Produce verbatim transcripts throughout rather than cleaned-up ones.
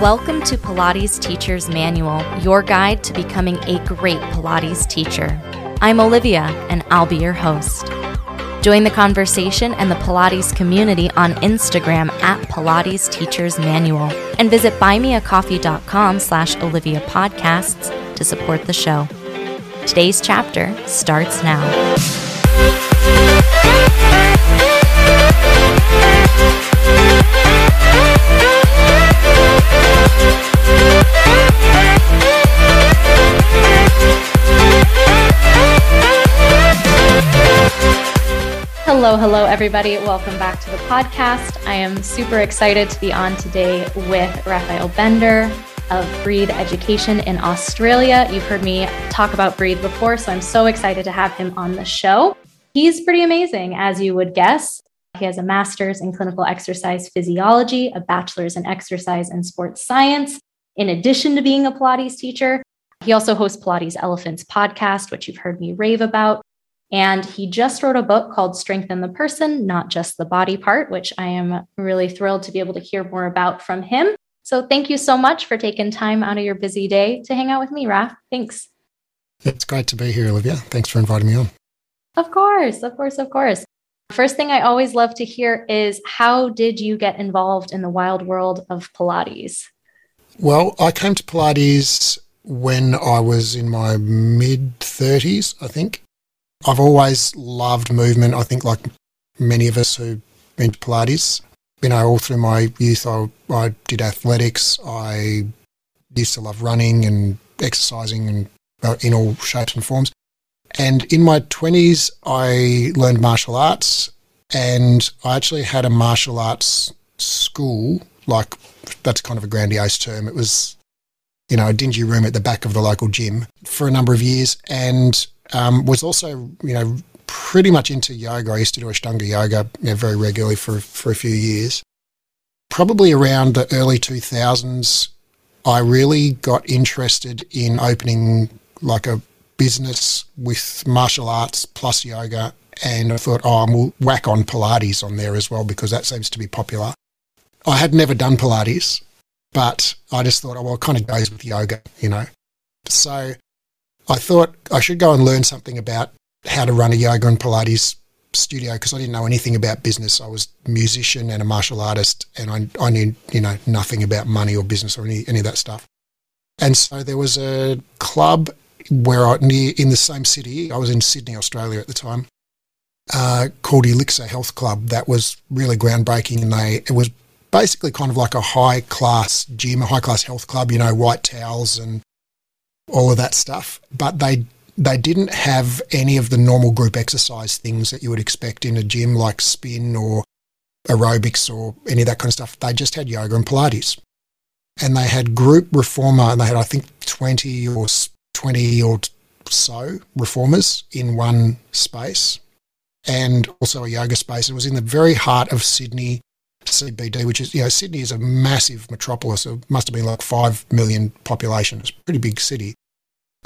welcome to Pilates Teacher's Manual, your guide to becoming a great Pilates teacher. I'm Olivia, and I'll be your host. Join the conversation and the Pilates community on Instagram at Pilates Teacher's Manual, and visit buymeacoffee.com slash Olivia Podcasts to support the show. Today's chapter starts now. Hello, hello, everybody. Welcome back to the podcast. I am super excited to be on today with Raphael Bender of Breathe Education in Australia. You've heard me talk about Breathe before, so I'm so excited to have him on the show. He's pretty amazing, as you would guess. He has a master's in clinical exercise physiology, a bachelor's in exercise and sports science, in addition to being a Pilates teacher. He also hosts Pilates Elephants podcast, which you've heard me rave about. And he just wrote a book called Strength in the Person, Not Just the Body Part, which I am really thrilled to be able to hear more about from him. So thank you so much for taking time out of your busy day to hang out with me, Raph. Thanks. It's great to be here, Olivia. Thanks for inviting me on. Of course, of course, of course. First thing I always love to hear is, how did you get involved in the wild world of Pilates? Well, I came to Pilates when I was in my mid-thirties, I think. I've always loved movement. I think, like many of us who've been to Pilates, you know, all through my youth, I, I did athletics. I used to love running and exercising and uh, in all shapes and forms. And in my twenties, I learned martial arts, and I actually had a martial arts school. Like, that's kind of a grandiose term. It was, you know, a dingy room at the back of the local gym for a number of years, and Um, was also, you know, pretty much into yoga. I used to do Ashtanga yoga, you know, very regularly for, for a few years. Probably around the early two thousands, I really got interested in opening like a business with martial arts plus yoga. And I thought, oh, we'll whack on Pilates on there as well, because that seems to be popular. I had never done Pilates, but I just thought, oh, well, it kind of goes with yoga, you know. So I thought I should go and learn something about how to run a yoga and Pilates studio, because I didn't know anything about business. I was a musician and a martial artist, and I, I knew, you know, nothing about money or business or any, any of that stuff. And so there was a club where I, near, in the same city, I was in Sydney, Australia at the time, uh, called Elixir Health Club. That was really groundbreaking, and they it was basically kind of like a high-class gym, a high-class health club, you know, white towels and all of that stuff, but they they didn't have any of the normal group exercise things that you would expect in a gym, like spin or aerobics or any of that kind of stuff. They just had yoga and Pilates, and they had group reformer, and they had I think twenty or twenty or so reformers in one space, and also a yoga space. It was in the very heart of Sydney C B D, which is, you know, Sydney is a massive metropolis. It must have been like five million population. It's a pretty big city.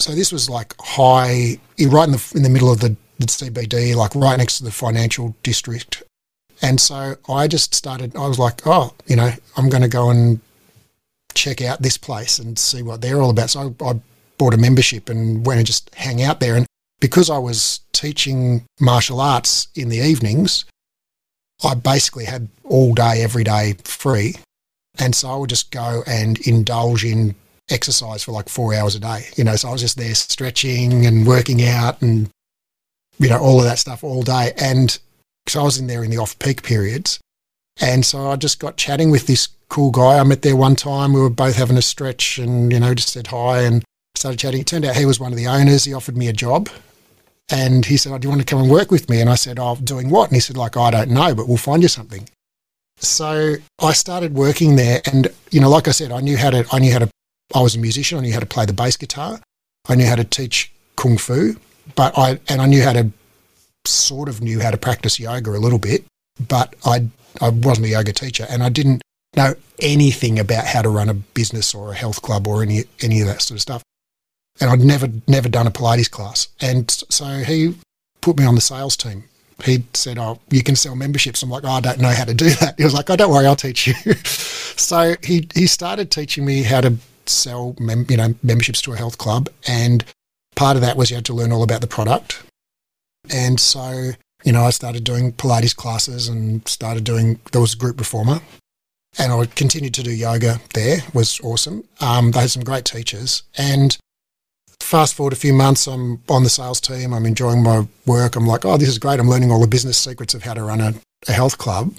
So this was like high, right in the in the middle of the, the C B D, like right next to the financial district. And so I just started, I was like, oh, you know, I'm going to go and check out this place and see what they're all about. So I, I bought a membership and went and just hang out there. And because I was teaching martial arts in the evenings, I basically had all day, every day free. And so I would just go and indulge in exercise for like four hours a day. You know, so I was just there stretching and working out and, you know, all of that stuff all day. And so I was in there in the off-peak periods. And so I just got chatting with this cool guy I met there one time. We were both having a stretch and, you know, just said hi and started chatting. It turned out he was one of the owners. He offered me a job. And he said, oh, do you want to come and work with me? And I said, oh, doing what? And he said, like, I don't know, but we'll find you something. So I started working there. And, you know, like I said, I knew how to, I knew how to, I was a musician. I knew how to play the bass guitar. I knew how to teach Kung Fu, but I, and I knew how to, sort of knew how to practice yoga a little bit, but I, I wasn't a yoga teacher, and I didn't know anything about how to run a business or a health club or any, any of that sort of stuff. And I'd never, never done a Pilates class. And so he put me on the sales team. He said, oh, you can sell memberships. I'm like, oh, I don't know how to do that. He was like, oh, don't worry, I'll teach you. So he he started teaching me how to sell mem- you know memberships to a health club, and part of that was you had to learn all about the product. And so, you know, I started doing Pilates classes and started doing, there was a group reformer, and I continued to do yoga there. It was awesome. Um, they had some great teachers. And fast forward a few months, I'm on the sales team. I'm enjoying my work. I'm like, oh, this is great. I'm learning all the business secrets of how to run a, a health club.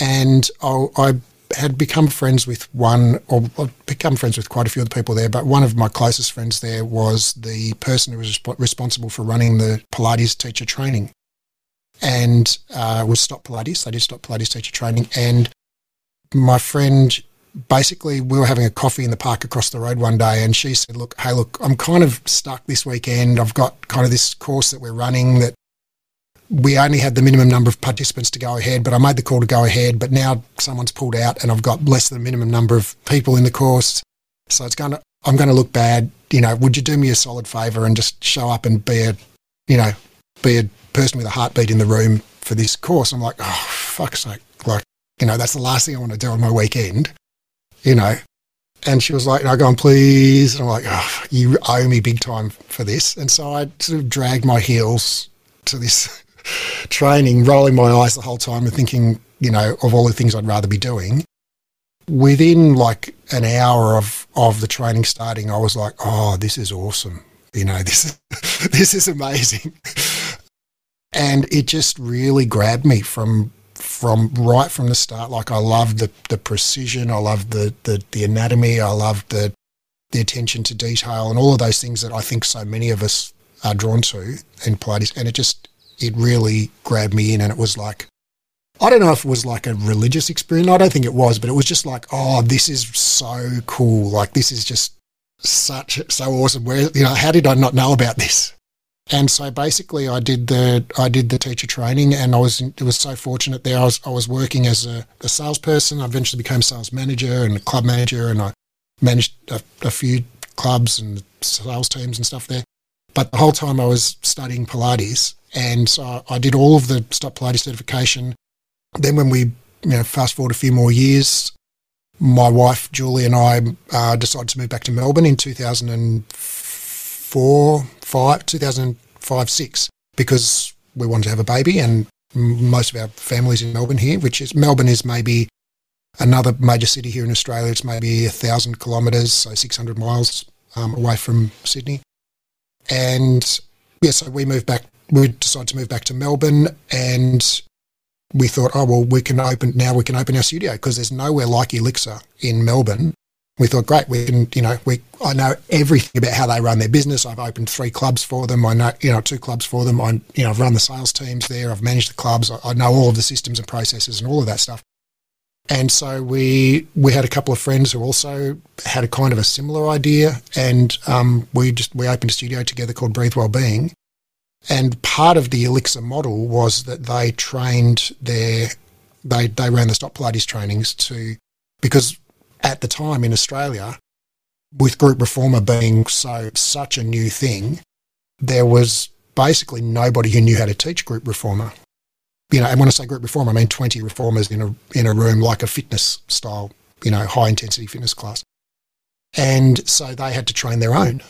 And I, I had become friends with one, or I'd become friends with quite a few of the people there, but one of my closest friends there was the person who was resp- responsible for running the Pilates teacher training. And uh, was STOTT Pilates. They did STOTT Pilates teacher training. And my friend, basically, we were having a coffee in the park across the road one day, and she said, look, hey, look, I'm kind of stuck this weekend. I've got kind of this course that we're running that we only had the minimum number of participants to go ahead, but I made the call to go ahead, but now someone's pulled out and I've got less than the minimum number of people in the course. So it's going to, I'm going to look bad. You know, would you do me a solid favour and just show up and be a, you know, be a person with a heartbeat in the room for this course? I'm like, oh, fuck's sake. Like, you know, that's the last thing I want to do on my weekend, you know. And she was like, no, go on, please. And I'm like, oh, you owe me big time for this. And so I sort of dragged my heels to this training, rolling my eyes the whole time and thinking, you know, of all the things I'd rather be doing. Within like an hour of, of the training starting, I was like, oh, this is awesome. You know, this, this is amazing. And it just really grabbed me from from right from the start. Like, I loved the, the precision, I loved the, the, the anatomy, I loved the the attention to detail and all of those things that I think so many of us are drawn to in Pilates. And it just, it really grabbed me in, and it was like, I don't know if it was like a religious experience, I don't think it was, but it was just like, oh, this is so cool. Like, this is just such, so awesome. Where, you know, how did I not know about this? And so basically, I did the I did the teacher training, and I was it was so fortunate there. I was I was working as a, a salesperson. I eventually became sales manager and a club manager, and I managed a, a few clubs and sales teams and stuff there. But the whole time I was studying Pilates, and so I did all of the STOTT Pilates certification. Then when we, you know, fast forward a few more years, my wife Julie and I uh, decided to move back to Melbourne in two thousand four. Five, two thousand five, six, because we wanted to have a baby, and most of our family's in Melbourne here, which is, Melbourne is maybe another major city here in Australia. It's maybe a thousand kilometres, so six hundred miles um, away from Sydney. And yeah, so we moved back, we decided to move back to Melbourne, and we thought, oh, well, we can open, now we can open our studio, because there's nowhere like Elixir in Melbourne. We thought, great, we can, you know, we, I know everything about how they run their business. I've opened three clubs for them. I know, you know, two clubs for them. I, you know, I've run the sales teams there. I've managed the clubs. I, I know all of the systems and processes and all of that stuff. And so we, we had a couple of friends who also had a kind of a similar idea. And um, we just, we opened a studio together called Breathe Wellbeing. And part of the Elixir model was that they trained their, they, they ran the STOTT Pilates trainings to, because at the time in Australia, with group reformer being so such a new thing, there was basically nobody who knew how to teach group reformer. You know, and when I say group reformer, I mean twenty reformers in a in a room, like a fitness style, you know, high intensity fitness class. And so they had to train their own,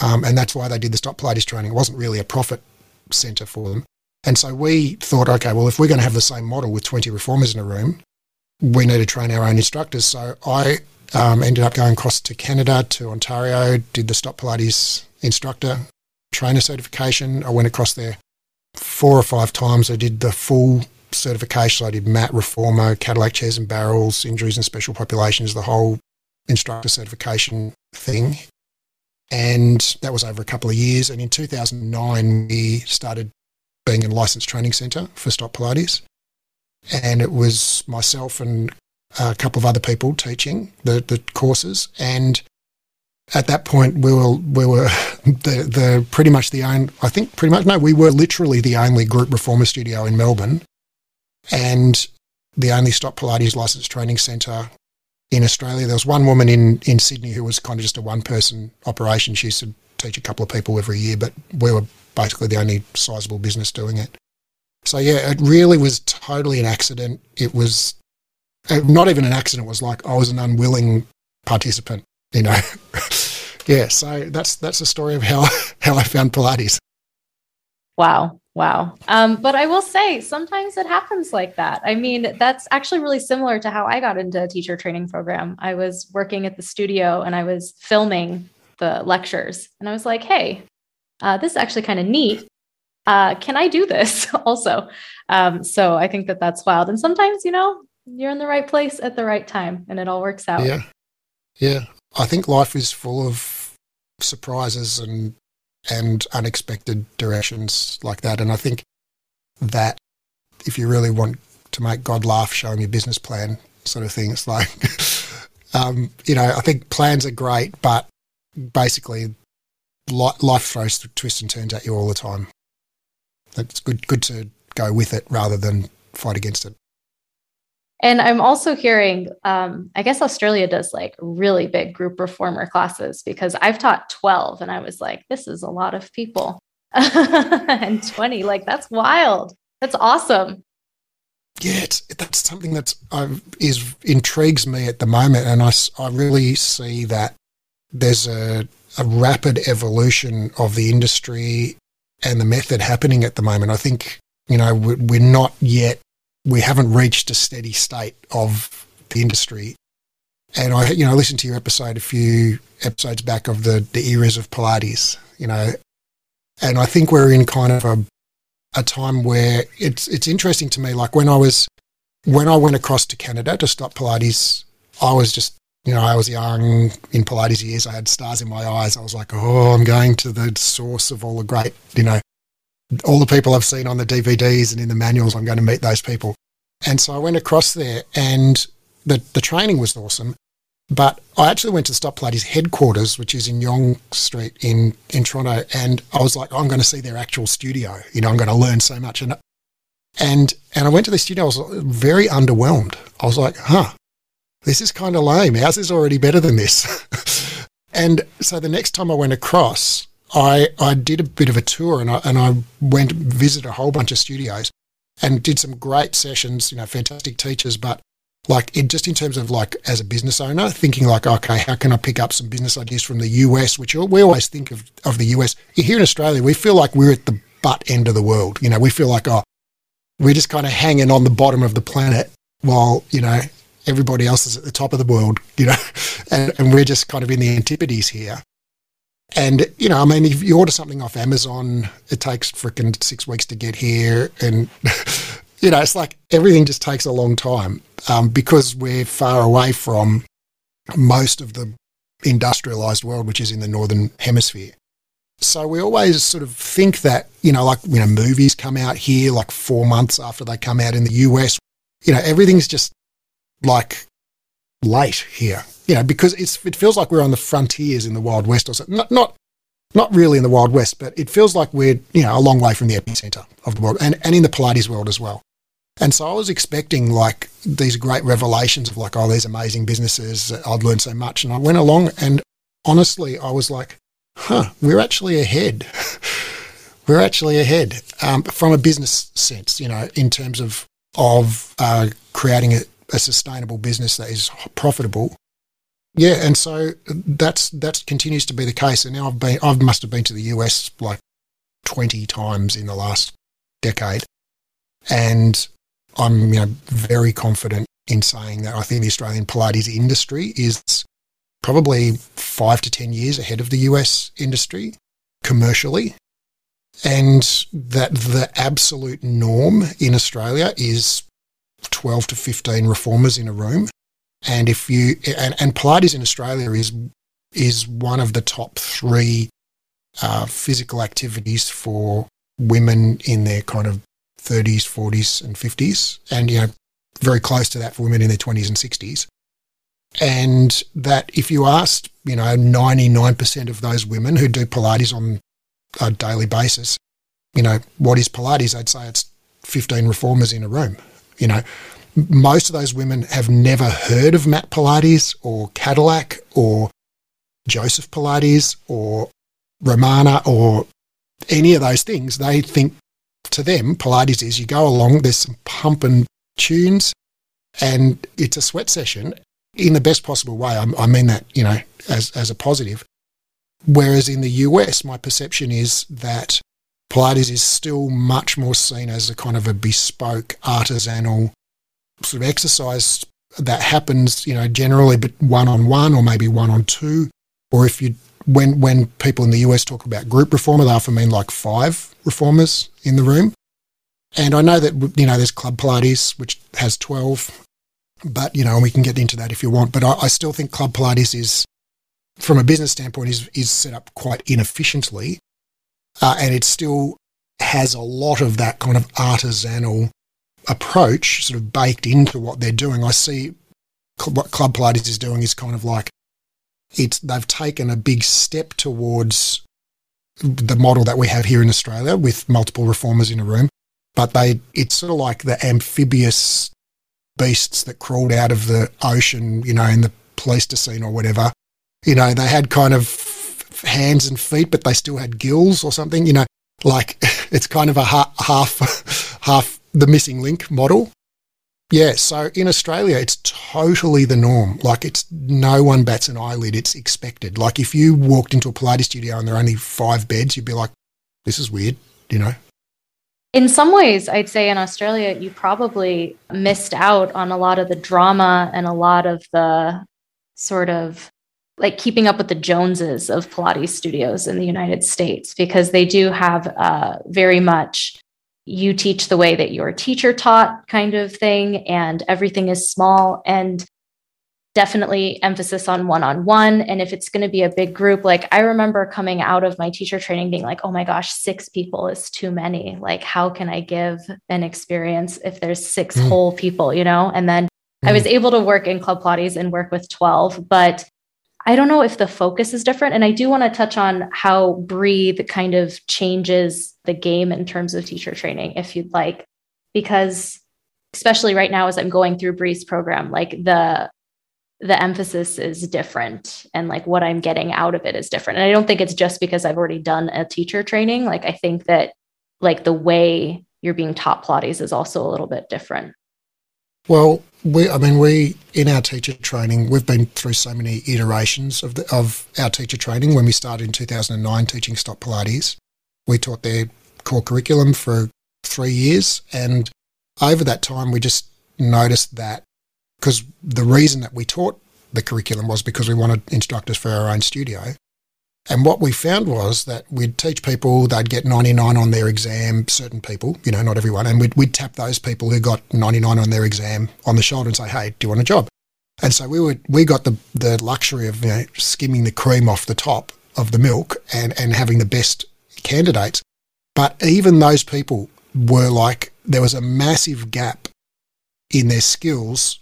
um, and that's why they did the STOTT Pilates training. It wasn't really a profit centre for them, and so we thought, okay, well, if we're going to have the same model with twenty reformers in a room, we need to train our own instructors. So I um, ended up going across to Canada, to Ontario, did the STOTT Pilates instructor trainer certification. I went across there four or five times. I did the full certification. I did mat, reformer, Cadillac chairs and barrels, injuries and special populations, the whole instructor certification thing. And that was over a couple of years. And in two thousand nine, we started being a licensed training centre for STOTT Pilates. And it was myself and a couple of other people teaching the, the courses. And at that point, we were we were the the pretty much the only, I think pretty much, no, we were literally the only group reformer studio in Melbourne, and the only STOTT Pilates licensed training centre in Australia. There was one woman in, in Sydney who was kind of just a one-person operation. She used to teach a couple of people every year, but we were basically the only sizable business doing it. So yeah, it really was totally an accident. It was not even an accident, it was like I was an unwilling participant, you know. Yeah, so that's that's the story of how, how I found Pilates. Wow, wow. Um, but I will say, sometimes it happens like that. I mean, that's actually really similar to how I got into a teacher training program. I was working at the studio and I was filming the lectures. And I was like, hey, uh, this is actually kind of neat. Uh, can I do this also? Um, so I think that that's wild. And sometimes, you know, you're in the right place at the right time and it all works out. Yeah. Yeah. I think life is full of surprises and, and unexpected directions like that. And I think that if you really want to make God laugh, show him your business plan sort of thing. It's like, um, you know, I think plans are great, but basically life throws twists and turns at you all the time. It's good, good to go with it rather than fight against it. And I'm also hearing, um, I guess Australia does like really big group reformer classes, because I've taught twelve and I was like, this is a lot of people. And twenty, like that's wild. That's awesome. Yeah, it's, that's something that is intrigues me at the moment. And I, I really see that there's a, a rapid evolution of the industry and the method happening at the moment. I think, you know, we're not yet, we haven't reached a steady state of the industry. And I, you know, I listened to your episode a few episodes back of the, the eras of Pilates, you know, and I think we're in kind of a, a time where it's, it's interesting to me. Like when I was, when I went across to Canada to start Pilates, I was just, you know, I was young in Pilates years. I had stars in my eyes. I was like, oh, I'm going to the source of all the great, you know, all the people I've seen on the D V Ds and in the manuals, I'm going to meet those people. And so I went across there and the, the training was awesome. But I actually went to STOTT Pilates headquarters, which is in Yonge Street in, in Toronto. And I was like, oh, I'm going to see their actual studio. You know, I'm going to learn so much. And, and, and I went to the studio, I was very underwhelmed. I was like, huh, this is kind of lame. Ours is already better than this. And so the next time I went across, I, I did a bit of a tour and I, and I went and visited a whole bunch of studios and did some great sessions, you know, fantastic teachers, but like it just in terms of like as a business owner, thinking like, okay, how can I pick up some business ideas from the U S, which we always think of, of the U S. Here in Australia, we feel like we're at the butt end of the world. You know, we feel like, oh, we're just kind of hanging on the bottom of the planet while, you know, everybody else is at the top of the world, you know, and, and we're just kind of in the antipodes here. And, you know, I mean, if you order something off Amazon, it takes freaking six weeks to get here. And, you know, it's like everything just takes a long time um, because we're far away from most of the industrialized world, which is in the Northern Hemisphere. So we always sort of think that, you know, like, you know, movies come out here like four months after they come out in the U S. You know, everything's just like late here. You know, because it's, it feels like we're on the frontiers in the Wild West or something. Not, not, not really in the Wild West, but it feels like we're, you know, a long way from the epicenter of the world and, and in the Pilates world as well. And so I was expecting like these great revelations of like, oh, these amazing businesses, I'd learned so much. And I went along and honestly, I was like, huh, we're actually ahead. We're actually ahead um, from a business sense, you know, in terms of, of uh, creating a, a sustainable business that is profitable. Yeah, and so that's that continues to be the case. And now I've been, I must have been to the U S like twenty times in the last decade, and I'm, you know, very confident in saying that I think the Australian Pilates industry is probably five to ten years ahead of the U S industry commercially, and that the absolute norm in Australia is twelve to fifteen reformers in a room. And if you and, and Pilates in Australia is is one of the top three uh, physical activities for women in their kind of thirties, forties, and fifties, and you know very close to that for women in their twenties and sixties. And that if you asked, you know, ninety nine percent of those women who do Pilates on a daily basis, you know, what is Pilates? I'd say it's fifteen reformers in a room, you know. Most of those women have never heard of Matt Pilates or Cadillac or Joseph Pilates or Romana or any of those things. They think to them, Pilates is you go along, there's some pump and tunes, and it's a sweat session in the best possible way. I, I mean that, you know, as, as a positive. Whereas in the U S, my perception is that Pilates is still much more seen as a kind of a bespoke, artisanal sort of exercise that happens, you know, generally, but one-on-one or maybe one-on-two. Or if you, when when people in the U S talk about group reformer, they often mean like five reformers in the room. And I know that, you know, there's Club Pilates, which has twelve, but, you know, and we can get into that if you want. But I, I still think Club Pilates is, from a business standpoint, is is set up quite inefficiently. Uh, and it still has a lot of that kind of artisanal approach sort of baked into what they're doing. I see what Club Pilates is doing is kind of like it's they've taken a big step towards the model that we have here in Australia with multiple reformers in a room, but they it's sort of like the amphibious beasts that crawled out of the ocean, you know, in the Pleistocene or whatever. You know, they had kind of hands and feet, but they still had gills or something, you know, like it's kind of a ha- half, half the missing link model. Yeah. So in Australia, it's totally the norm. Like it's no one bats an eyelid. It's expected. Like if you walked into a Pilates studio and there are only five beds, you'd be like, this is weird, you know? In some ways, I'd say in Australia, you probably missed out on a lot of the drama and a lot of the sort of like keeping up with the Joneses of Pilates studios in the United States, because they do have uh, very much you teach the way that your teacher taught kind of thing, and everything is small and definitely emphasis on one-on-one. And if it's going to be a big group, like I remember coming out of my teacher training being like, oh my gosh, six people is too many. Like, how can I give an experience if there's six mm. whole people, you know? And then mm. I was able to work in Club Pilates and work with twelve, but I don't know if the focus is different. And I do want to touch on how Breathe kind of changes the game in terms of teacher training, if you'd like, because especially right now, as I'm going through Breathe's program, like the, the emphasis is different and like what I'm getting out of it is different. And I don't think it's just because I've already done a teacher training. Like, I think that like the way you're being taught Pilates is also a little bit different. Well, we, I mean, we, in our teacher training, we've been through so many iterations of the, of our teacher training. When we started in two thousand nine teaching STOTT Pilates, we taught their core curriculum for three years. And over that time, we just noticed that, because the reason that we taught the curriculum was because we wanted instructors for our own studio. And what we found was that we'd teach people, they'd get ninety-nine on their exam, certain people, you know, not everyone. And we'd, we'd tap those people who got ninety-nine on their exam on the shoulder and say, hey, do you want a job? And so we would, we got the, the luxury of, you know, skimming the cream off the top of the milk and, and having the best candidates. But even those people were like, there was a massive gap in their skills,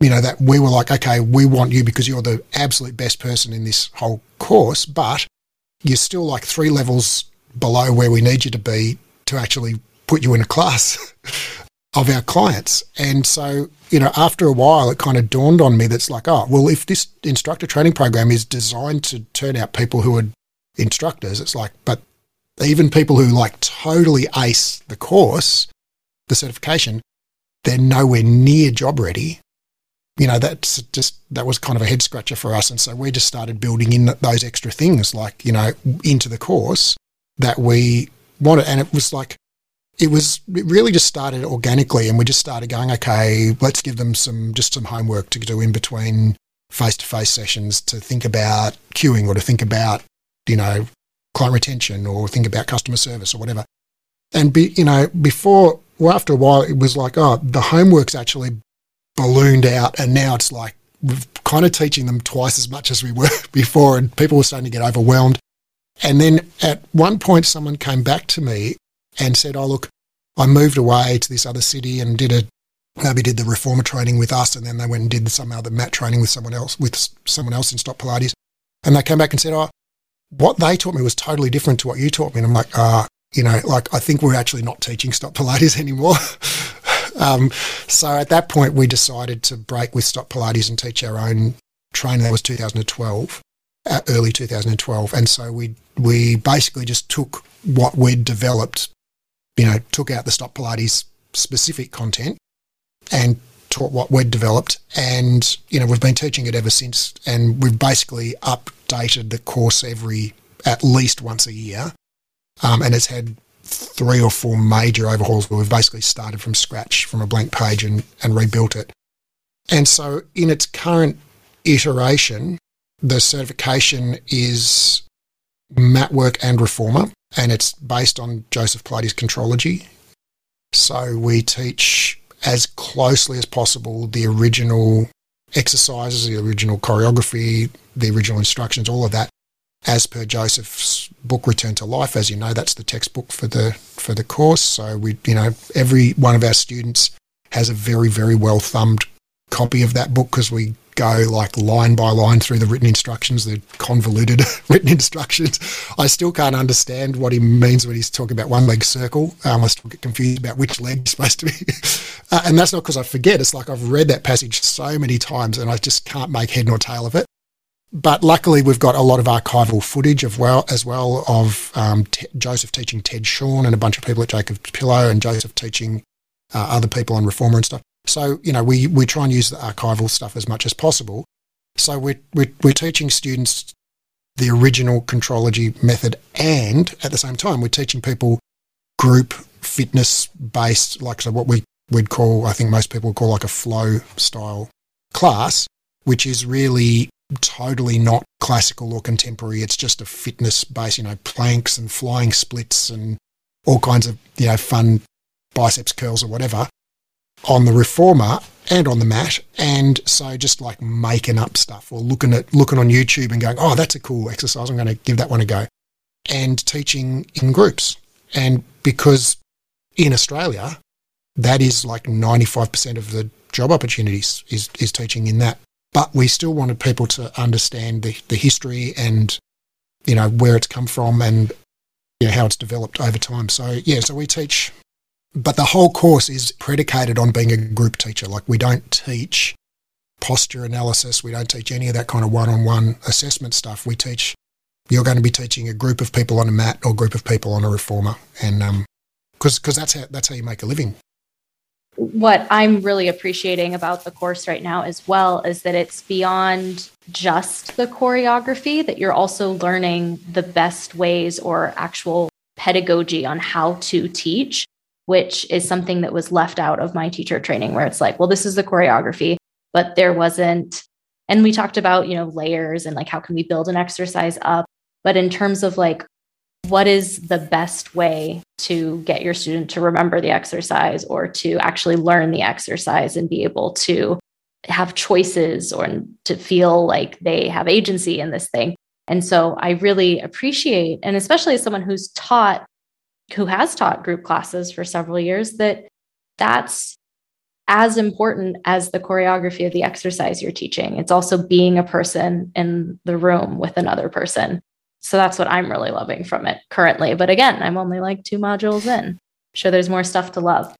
you know, that we were like, okay, we want you because you're the absolute best person in this whole course, but you're still like three levels below where we need you to be to actually put you in a class of our clients. And so, you know, after a while, it kind of dawned on me that's like, oh, well, if this instructor training program is designed to turn out people who are instructors, it's like, but even people who like totally ace the course, the certification, they're nowhere near job ready. You know, that's just, that was kind of a head scratcher for us. And so we just started building in those extra things, like, you know, into the course that we wanted. And it was like, it was, it really just started organically. And we just started going, okay, let's give them some, just some homework to do in between face-to-face sessions to think about queuing or to think about, you know, client retention or think about customer service or whatever. And, be, you know, before, well, after a while, it was like, oh, the homework's actually ballooned out, and now it's like we're kind of teaching them twice as much as we were before, and people were starting to get overwhelmed. And then at one point someone came back to me and said, oh look, I moved away to this other city and did a maybe did the reformer training with us, and then they went and did some other mat training with someone else with someone else in STOTT Pilates, and they came back and said, oh, what they taught me was totally different to what you taught me. And I'm like, ah oh, you know, like I think we're actually not teaching STOTT Pilates anymore. Um, so at that point, we decided to break with STOTT Pilates and teach our own training. That was two thousand twelve, uh, early two thousand twelve. And so we we basically just took what we'd developed, you know, took out the STOTT Pilates specific content and taught what we'd developed, and, you know, we've been teaching it ever since, and we've basically updated the course every, at least once a year, um, and it's had three or four major overhauls where we've basically started from scratch, from a blank page, and, and rebuilt it. And so in its current iteration, the certification is mat work and reformer, and it's based on Joseph Pilates' Contrology. So we teach as closely as possible the original exercises, the original choreography, the original instructions, all of that, as per Joseph's book, Return to Life. As you know, that's the textbook for the for the course. So we, you know, every one of our students has a very, very well thumbed copy of that book, because we go like line by line through the written instructions, the convoluted written instructions. I still can't understand what he means when he's talking about one leg circle. Um, I still get confused about which leg is supposed to be. uh, and that's not because I forget. It's like I've read that passage so many times and I just can't make head nor tail of it. But luckily, we've got a lot of archival footage of well, as well of um, T- Joseph teaching Ted Shawn and a bunch of people at Jacob's Pillow, and Joseph teaching uh, other people on Reformer and stuff. So, you know, we, we try and use the archival stuff as much as possible. So we're, we're, we're teaching students the original Contrology method, and at the same time, we're teaching people group fitness-based, like so what we, we'd call, I think most people would call like a flow-style class, which is really totally not classical or contemporary. It's just a fitness-based, you know, planks and flying splits and all kinds of, you know, fun biceps curls or whatever, on the reformer and on the mat. And so just like making up stuff or looking at looking on YouTube and going, oh, that's a cool exercise, I'm going to give that one a go, and teaching in groups. And because in Australia, that is like ninety-five percent of the job opportunities is, is teaching in that. But we still wanted people to understand the, the history and, you know, where it's come from and, you know, how it's developed over time. So, yeah, so we teach. But the whole course is predicated on being a group teacher. Like, we don't teach posture analysis. We don't teach any of that kind of one-on-one assessment stuff. We teach, you're going to be teaching a group of people on a mat or a group of people on a reformer. And um, 'cause, 'cause that's how, that's how you make a living. What I'm really appreciating about the course right now as well is that it's beyond just the choreography, that you're also learning the best ways or actual pedagogy on how to teach, which is something that was left out of my teacher training, where it's like, well, this is the choreography, but there wasn't. And we talked about, you know, layers and like, how can we build an exercise up? But in terms of like, what is the best way to get your student to remember the exercise or to actually learn the exercise and be able to have choices or to feel like they have agency in this thing? And so I really appreciate, and especially as someone who's taught who has taught group classes for several years, that that's as important as the choreography of the exercise you're teaching. It's also being a person in the room with another person. So that's what I'm really loving from it currently. But again, I'm only like two modules in. I'm sure there's more stuff to love.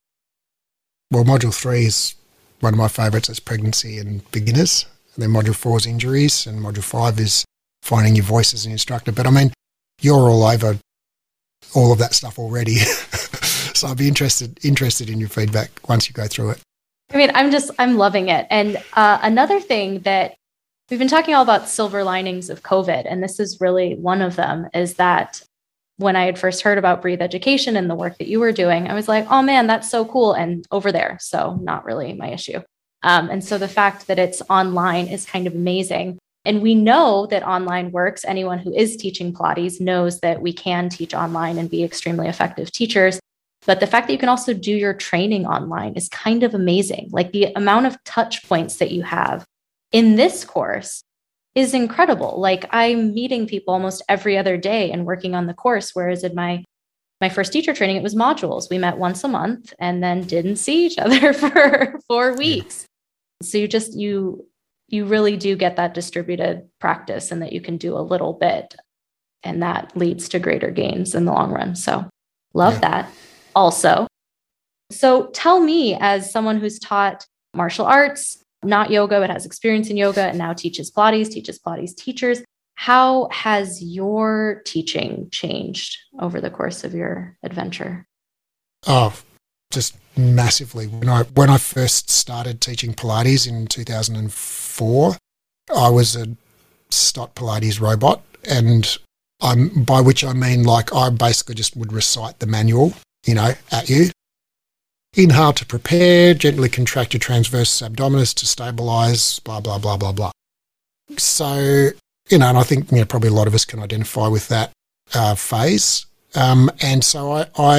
Well, module three is one of my favorites. It's pregnancy and beginners. And then module four is injuries. And module five is finding your voice as an instructor. But I mean, you're all over all of that stuff already. So I'll be interested interested in your feedback once you go through it. I mean, I'm just, I'm loving it. And uh, another thing that we've been talking all about, silver linings of COVID, and this is really one of them, is that when I had first heard about Breathe Education and the work that you were doing, I was like, oh man, that's so cool. And over there, so not really my issue. Um, and so the fact that it's online is kind of amazing. And we know that online works. Anyone who is teaching Pilates knows that we can teach online and be extremely effective teachers. But the fact that you can also do your training online is kind of amazing. Like, the amount of touch points that you have in this course is incredible. Like, I'm meeting people almost every other day and working on the course. Whereas in my, my first teacher training, it was modules. We met once a month and then didn't see each other for four weeks. So you just, you... you really do get that distributed practice, and that you can do a little bit, and that leads to greater gains in the long run. So love yeah. that also. So tell me, as someone who's taught martial arts, not yoga, but has experience in yoga and now teaches Pilates, teaches Pilates teachers, how has your teaching changed over the course of your adventure? Oh, just massively. When I when I first started teaching Pilates in two thousand four, I was a STOTT Pilates robot, and I'm by which I mean like I basically just would recite the manual, you know, at you. Inhale to prepare, gently contract your transversus abdominis to stabilize, blah, blah, blah, blah, blah. So, you know, and I think, you know, probably a lot of us can identify with that uh, phase. Um, and so I, I,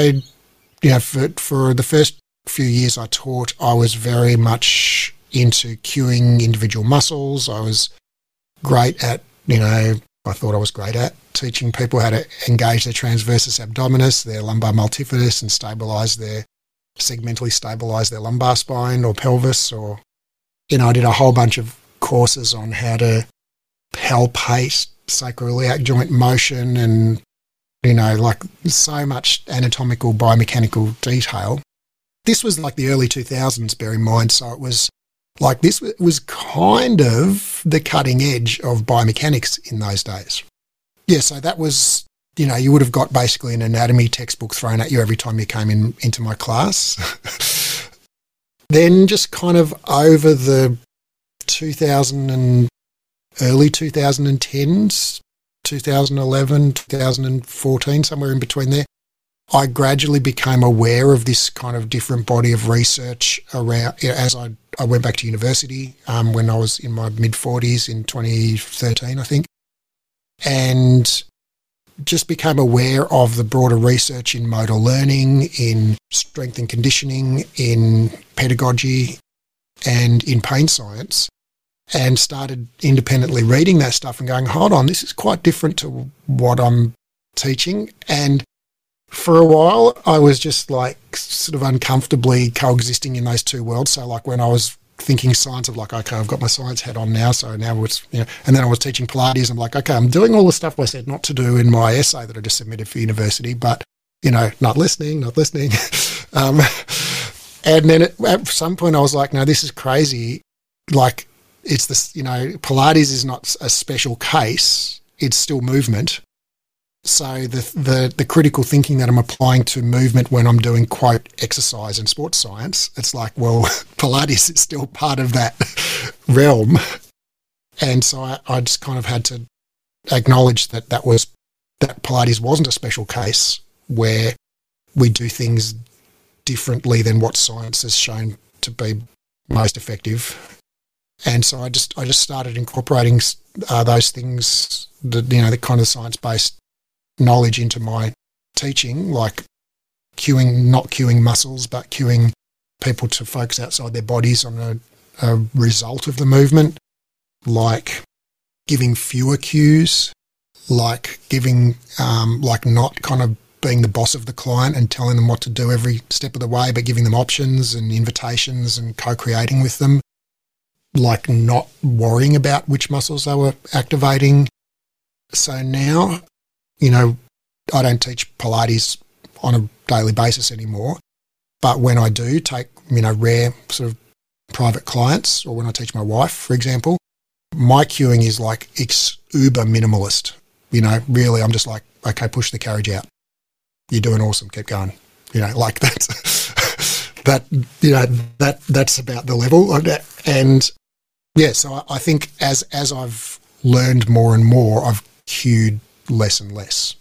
you know, for, for the first few years I taught, I was very much into cueing individual muscles. I was great at, you know, I thought I was great at teaching people how to engage their transversus abdominis, their lumbar multifidus, and stabilize their segmentally stabilize their lumbar spine or pelvis. Or, you know, I did a whole bunch of courses on how to palpate sacroiliac joint motion and, you know, like so much anatomical biomechanical detail. This was like the early two thousands, bear in mind, so it was like this was kind of the cutting edge of biomechanics in those days. Yeah, so that was, you know, you would have got basically an anatomy textbook thrown at you every time you came in into my class. Then just kind of over the two thousand and early twenty tens, two thousand eleven, two thousand fourteen, somewhere in between there, I gradually became aware of this kind of different body of research around, you know, as I, I went back to university um, when I was in my mid forties in twenty thirteen, I think, and just became aware of the broader research in motor learning, in strength and conditioning, in pedagogy, and in pain science, and started independently reading that stuff and going, hold on, this is quite different to what I'm teaching. And for a while, I was just like sort of uncomfortably coexisting in those two worlds. So like when I was thinking science, of like, okay, I've got my science hat on now, so now it's, you know, and then I was teaching Pilates, I'm like, okay, I'm doing all the stuff I said not to do in my essay that I just submitted for university, but, you know, not listening, not listening. um, and then at, at some point I was like, no, this is crazy. Like it's this, you know, Pilates is not a special case. It's still movement. So the, the the critical thinking that I'm applying to movement when I'm doing, quote, exercise and sports science, it's like, well, Pilates is still part of that realm. And so I, I just kind of had to acknowledge that that was that Pilates wasn't a special case where we do things differently than what science has shown to be most effective. And so I just I just started incorporating uh, those things, the, you know, the kind of science-based knowledge into my teaching, like cueing, not cueing muscles, but cueing people to focus outside their bodies on a, a result of the movement, like giving fewer cues, like giving, um, like not kind of being the boss of the client and telling them what to do every step of the way, but giving them options and invitations and co-creating with them, like not worrying about which muscles they were activating. So now, you know, I don't teach Pilates on a daily basis anymore, but when I do take, you know, rare sort of private clients, or when I teach my wife, for example, my cueing is like ex- uber minimalist. You know, really, I'm just like, okay, push the carriage out. You're doing awesome. Keep going. You know, like that's, that, you know, that that's about the level of that. And yeah, so I, I think as, as I've learned more and more, I've cued less and less.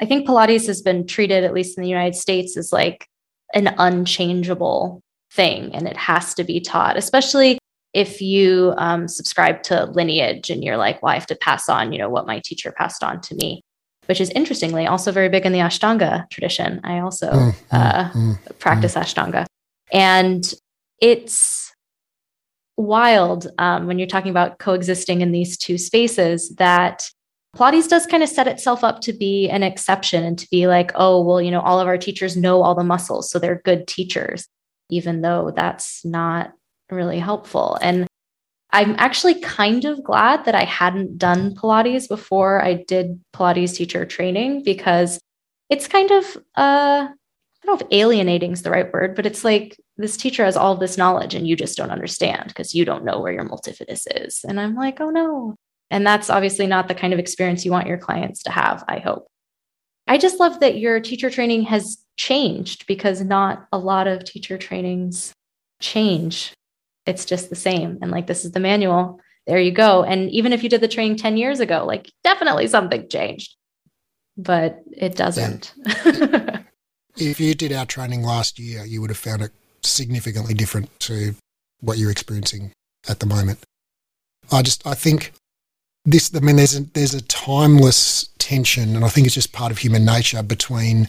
I think Pilates has been treated, at least in the United States, as like an unchangeable thing, and it has to be taught, especially if you um, subscribe to lineage and you're like, well, I have to pass on, you know, what my teacher passed on to me, which is interestingly also very big in the Ashtanga tradition. I also mm, uh, mm, practice mm. Ashtanga. And it's wild um, when you're talking about coexisting in these two spaces that Pilates does kind of set itself up to be an exception and to be like, oh, well, you know, all of our teachers know all the muscles, so they're good teachers, even though that's not really helpful. And I'm actually kind of glad that I hadn't done Pilates before I did Pilates teacher training, because it's kind of, uh, I don't know if alienating is the right word, but it's like this teacher has all this knowledge and you just don't understand because you don't know where your multifidus is. And I'm like, oh no. And that's obviously not the kind of experience you want your clients to have, I hope. I just love that your teacher training has changed, because not a lot of teacher trainings change. It's just the same. And like, this is the manual. There you go. And even if you did the training ten years ago, like definitely something changed, but it doesn't. Yeah. If you did our training last year, you would have found it significantly different to what you're experiencing at the moment. I just, I think this, I mean, there's a, there's a timeless tension, and I think it's just part of human nature, between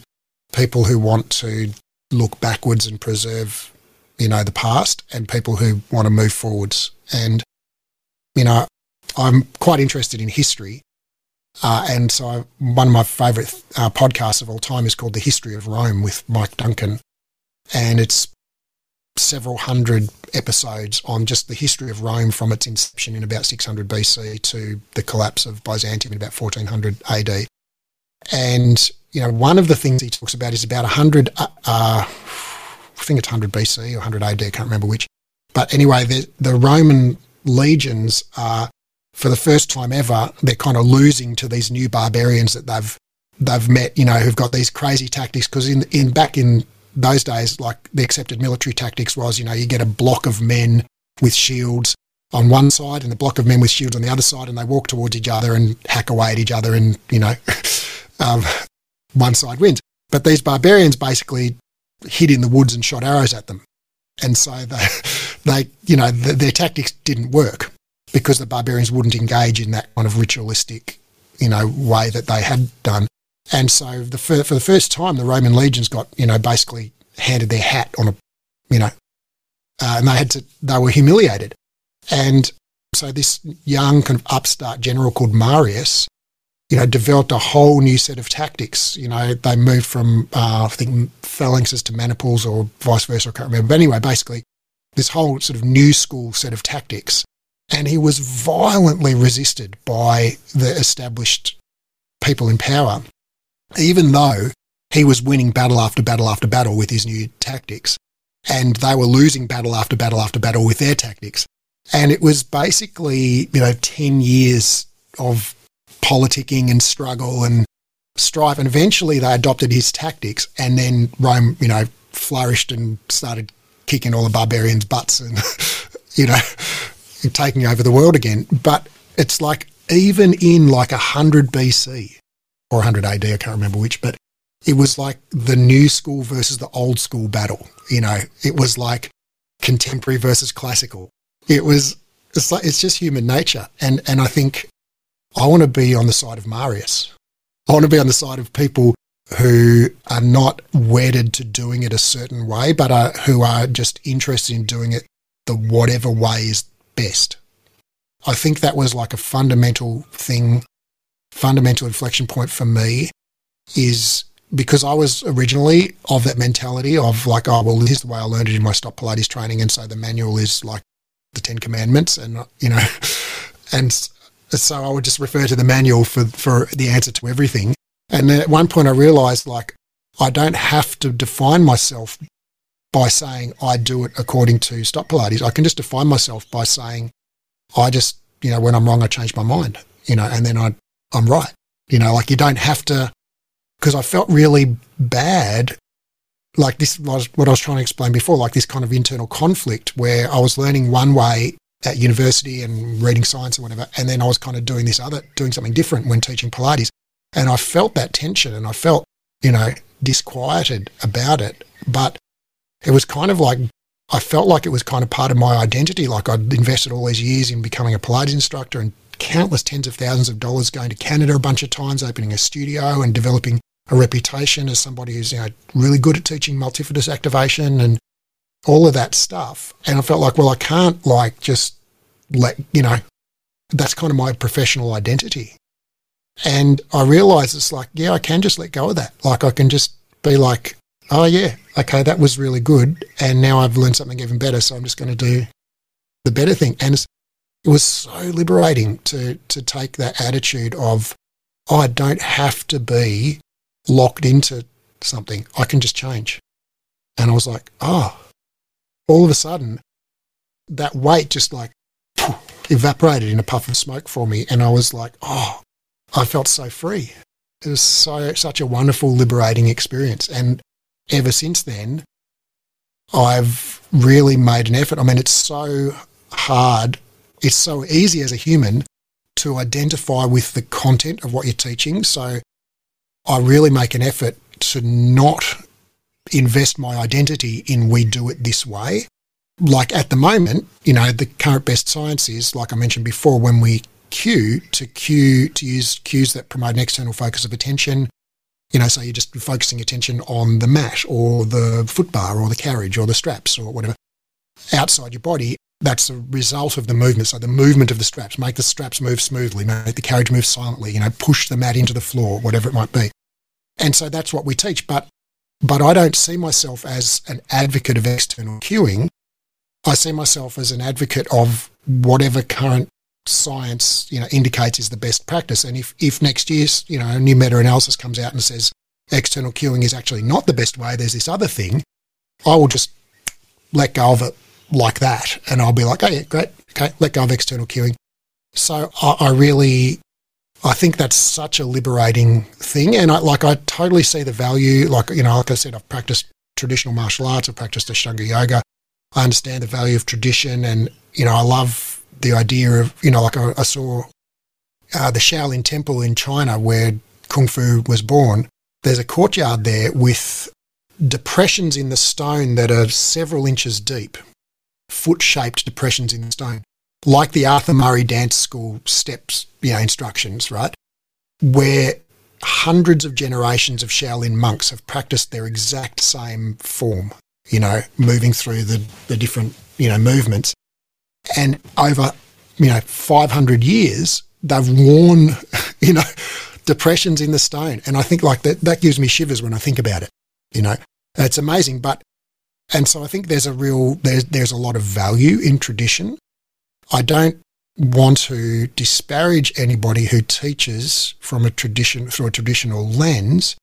people who want to look backwards and preserve, you know, the past, and people who want to move forwards. And, you know, I'm quite interested in history. Uh, and so I, one of my favourite uh, podcasts of all time is called The History of Rome with Mike Duncan. And it's several hundred episodes on just the history of Rome from its inception in about six hundred B C to the collapse of Byzantium in about fourteen hundred A D. And, you know, one of the things he talks about is about one hundred, uh, uh, I think it's one hundred B C or one hundred A D, I can't remember which. But anyway, the, the Roman legions are, for the first time ever, they're kind of losing to these new barbarians that they've they've met, you know, who've got these crazy tactics. Because in in back in those days, like, the accepted military tactics was, you know, you get a block of men with shields on one side and a block of men with shields on the other side, and they walk towards each other and hack away at each other, and, you know, um, one side wins. But these barbarians basically hid in the woods and shot arrows at them, and so they, they you know, th- their tactics didn't work, because the barbarians wouldn't engage in that kind of ritualistic, you know, way that they had done. And so the, for, for the first time, the Roman legions got, you know, basically handed their hat on a, you know, uh, and they had to, they were humiliated. And so this young kind of upstart general called Marius, you know, developed a whole new set of tactics. You know, they moved from, uh, I think, phalanxes to maniples, or vice versa, I can't remember. But anyway, basically, this whole sort of new school set of tactics. And he was violently resisted by the established people in power, even though he was winning battle after battle after battle with his new tactics, and they were losing battle after battle after battle with their tactics. And it was basically, you know, ten years of politicking and struggle and strife, and eventually they adopted his tactics, and then Rome, you know, flourished and started kicking all the barbarians' butts and, you know, taking over the world again. But it's like, even in like one hundred B C or one hundred A D, I can't remember which, but it was like the new school versus the old school battle. You know, it was like contemporary versus classical. It was, it's like, it's just human nature. And, and I think I want to be on the side of Marius. I want to be on the side of people who are not wedded to doing it a certain way, but are, who are just interested in doing it the whatever way is best. I think that was like a fundamental thing, fundamental inflection point for me, is because I was originally of that mentality of like, oh, well, this is the way I learned it in my STOTT Pilates training, and so the manual is like the Ten Commandments, and, you know, and so I would just refer to the manual for, for the answer to everything. And then at one point I realised, like, I don't have to define myself by saying I do it according to STOTT Pilates. I can just define myself by saying I just, you know, when I'm wrong, I change my mind, you know, and then I, I'm right. You know, like, you don't have to, because I felt really bad. Like, this was what I was trying to explain before, like this kind of internal conflict where I was learning one way at university and reading science or whatever, and then I was kind of doing this other, doing something different when teaching Pilates. And I felt that tension, and I felt, you know, disquieted about it. But it was kind of like, I felt like it was kind of part of my identity. Like, I'd invested all these years in becoming a Pilates instructor and countless tens of thousands of dollars, going to Canada a bunch of times, opening a studio and developing a reputation as somebody who's, you know, really good at teaching multifidus activation and all of that stuff. And I felt like, well, I can't, like, just let, you know, that's kind of my professional identity. And I realized it's like, yeah, I can just let go of that. Like, I can just be like, oh yeah, okay, that was really good, and now I've learned something even better, so I'm just going to do the better thing. And it's, it was so liberating to to take that attitude of, oh, I don't have to be locked into something. I can just change. And I was like, oh, all of a sudden, that weight just like poof, evaporated in a puff of smoke for me, and I was like, oh, I felt so free. It was so, such a wonderful, liberating experience. And ever since then, I've really made an effort. I mean, it's so hard. It's so easy as a human to identify with the content of what you're teaching. So I really make an effort to not invest my identity in we do it this way. Like at the moment, you know, the current best science is, like I mentioned before, when we cue, to cue, to use cues that promote an external focus of attention. You know, so you're just focusing attention on the mat or the footbar or the carriage or the straps or whatever outside your body. That's the result of the movement. So the movement of the straps, make the straps move smoothly, make the carriage move silently, you know, push the mat into the floor, whatever it might be. And so that's what we teach. But but I don't see myself as an advocate of external cueing. I see myself as an advocate of whatever current science, you know, indicates is the best practice. And if, if next year, you know, a new meta-analysis comes out and says external cueing is actually not the best way, there's this other thing, I will just let go of it like that. And I'll be like, oh yeah, great, okay, let go of external cueing. So I, I really, I think that's such a liberating thing. And I like, I totally see the value. Like, you know, like I said, I've practiced traditional martial arts, I've practiced Ashtanga yoga. I understand the value of tradition, and, you know, I love the idea of, you know, like I, I saw uh, the Shaolin temple in China where Kung Fu was born. There's a courtyard there with depressions in the stone that are several inches deep, foot-shaped depressions in the stone, like the Arthur Murray dance school steps, you know, instructions, right? Where hundreds of generations of Shaolin monks have practiced their exact same form, you know, moving through the, the different, you know, movements. And over, you know, five hundred years, they've worn, you know, depressions in the stone. And I think like that, that gives me shivers when I think about it, you know, it's amazing. But, and so I think there's a real, there's, there's a lot of value in tradition. I don't want to disparage anybody who teaches from a tradition, through a traditional lens,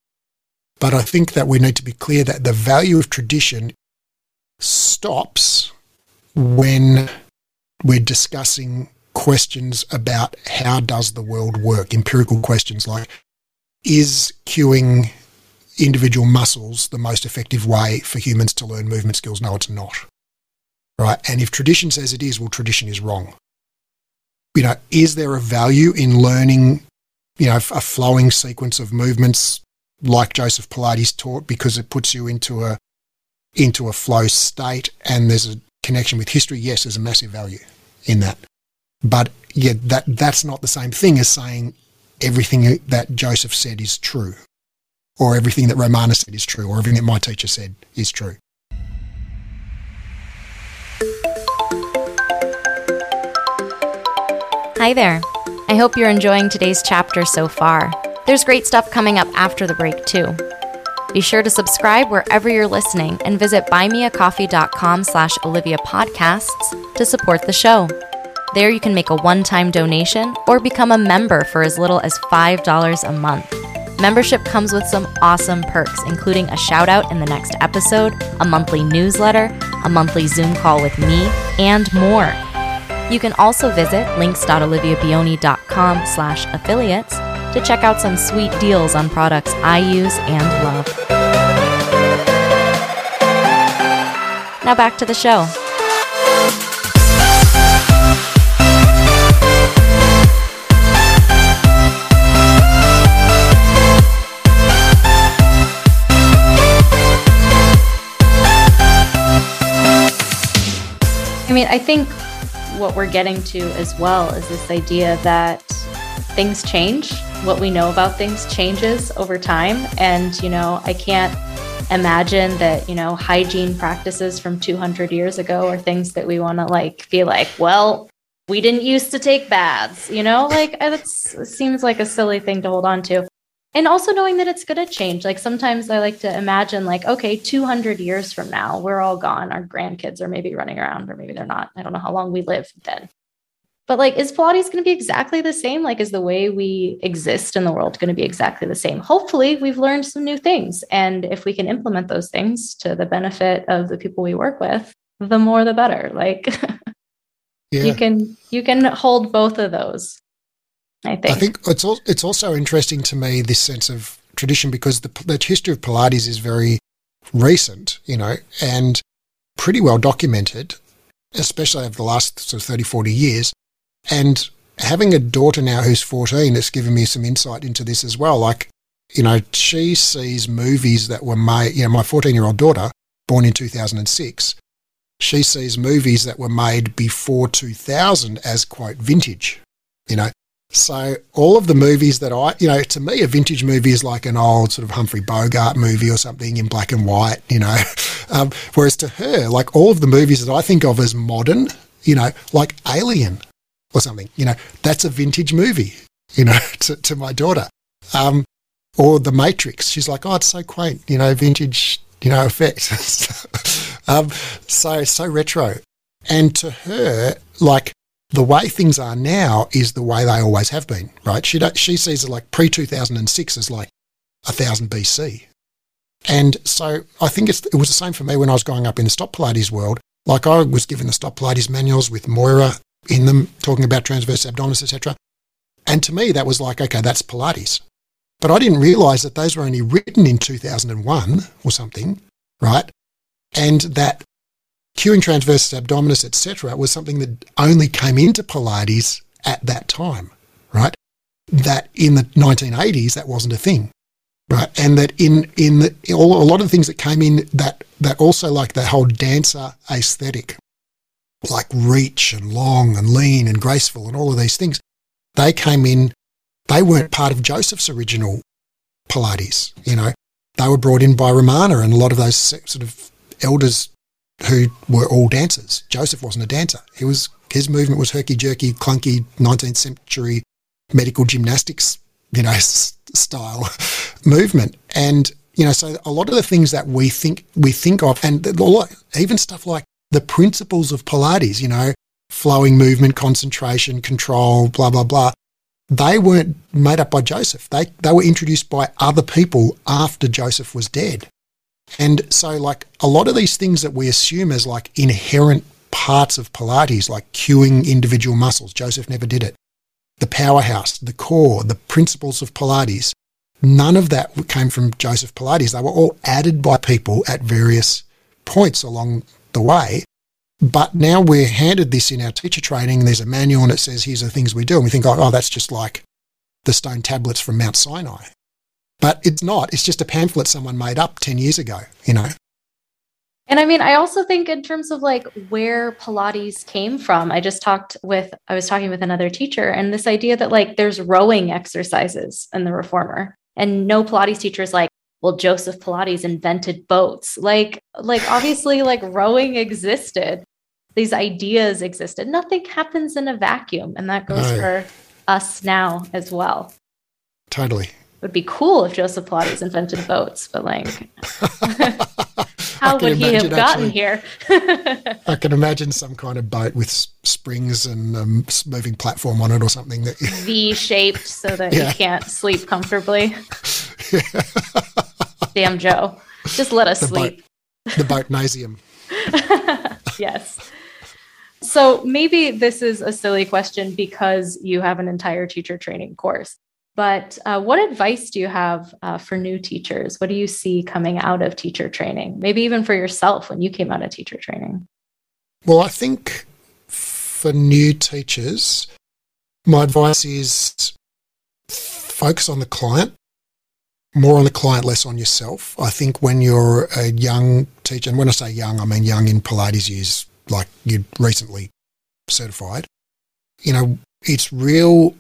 but I think that we need to be clear that the value of tradition stops when we're discussing questions about how does the world work, empirical questions like, is cueing individual muscles the most effective way for humans to learn movement skills? No, it's not, right? And if tradition says it is, well, tradition is wrong. You know, is there a value in learning, you know, a flowing sequence of movements like Joseph Pilates taught, because it puts you into a into a flow state and there's a connection with history? Yes, there's a massive value in that, but yeah, that that's not the same thing as saying everything that Joseph said is true, or everything that Romana said is true, or everything that my teacher said is true. Hi there. I hope you're enjoying today's chapter so far. There's great stuff coming up after the break too. Be sure to subscribe wherever you're listening and visit buymeacoffee.com slash Olivia Podcasts to support the show. There you can make a one-time donation or become a member for as little as five dollars a month. Membership comes with some awesome perks, including a shout-out in the next episode, a monthly newsletter, a monthly Zoom call with me, and more. You can also visit links.oliviabioni.com slash affiliates to check out some sweet deals on products I use and love. Now back to the show. I mean, I think what we're getting to as well is this idea that things change. What we know about things changes over time. And, you know, I can't imagine that, you know, hygiene practices from two hundred years ago are things that we want to like be like, well, we didn't used to take baths, you know, like that seems like a silly thing to hold on to. And also knowing that it's going to change. Like sometimes I like to imagine like, okay, two hundred years from now, we're all gone. Our grandkids are maybe running around, or maybe they're not. I don't know how long we live then. But like, is Pilates going to be exactly the same? Like, is the way we exist in the world going to be exactly the same? Hopefully we've learned some new things. And if we can implement those things to the benefit of the people we work with, the more, the better. Like yeah. you can, you can hold both of those. I think. I think it's al- it's also interesting to me, this sense of tradition, because the, the history of Pilates is very recent, you know, and pretty well documented, especially over the last sort of thirty, forty years. And having a daughter now who's fourteen, it's given me some insight into this as well. Like, you know, she sees movies that were made, you know, my fourteen-year-old daughter, born in two thousand six, she sees movies that were made before two thousand as, quote, vintage, you know. So all of the movies that I, you know, to me, a vintage movie is like an old sort of Humphrey Bogart movie or something in black and white, you know. Um, whereas to her, like all of the movies that I think of as modern, you know, like Alien or something, you know, that's a vintage movie, you know, to, to my daughter. Um, or The Matrix. She's like, oh, it's so quaint, you know, vintage, you know, effect. um, so, so retro. And to her, like, the way things are now is the way they always have been, right? She don't, she sees it like pre two thousand six as like one thousand B C. And so I think it's, it was the same for me when I was growing up in the STOTT Pilates world. Like I was given the STOTT Pilates manuals with Moira in them, talking about transverse abdominis, et cetera. And to me, that was like, okay, that's Pilates. But I didn't realise that those were only written in two thousand one or something, right? And that cueing transversus abdominis, et cetera, was something that only came into Pilates at that time, right? That in the nineteen eighties, that wasn't a thing, right? And that in in the, all, a lot of the things that came in that that also like that whole dancer aesthetic, like reach and long and lean and graceful and all of these things, they came in. They weren't part of Joseph's original Pilates, you know. They were brought in by Romana and a lot of those sort of elders who were all dancers. Joseph wasn't a dancer. He was his movement was herky-jerky, clunky, nineteenth century medical gymnastics, you know, s- style movement. And, you know, so a lot of the things that we think we think of, and the, the, even stuff like the principles of Pilates, you know, flowing movement, concentration, control, blah, blah, blah, they weren't made up by Joseph. They they were introduced by other people after Joseph was dead. And so, like, a lot of these things that we assume as, like, inherent parts of Pilates, like cueing individual muscles, Joseph never did it. The powerhouse, the core, the principles of Pilates, none of that came from Joseph Pilates. They were all added by people at various points along the way. But now we're handed this in our teacher training. There's a manual and it says, here's the things we do. And we think, oh, oh that's just like the stone tablets from Mount Sinai. But it's not. It's just a pamphlet someone made up ten years ago, you know. And I mean, I also think in terms of like where Pilates came from, I just talked with, I was talking with another teacher and this idea that like there's rowing exercises in the reformer and no Pilates teacher is like, well, Joseph Pilates invented boats. Like, like obviously like rowing existed. These ideas existed. Nothing happens in a vacuum. And that goes no. for us now as well. Totally. It would be cool if Joseph Pilates invented boats, but like, how would he have gotten actually, here? I can imagine some kind of boat with springs and a um, moving platform on it or something. That V-shaped so that yeah. you can't sleep comfortably. Yeah. Damn Joe. Just let us the sleep. Boat, the boatnasium. Yes. So maybe this is a silly question because you have an entire teacher training course. But uh, what advice do you have uh, for new teachers? What do you see coming out of teacher training? Maybe even for yourself when you came out of teacher training. Well, I think for new teachers, my advice is focus on the client, more on the client, less on yourself. I think when you're a young teacher, and when I say young, I mean young in Pilates years, like you're recently certified, you know, it's real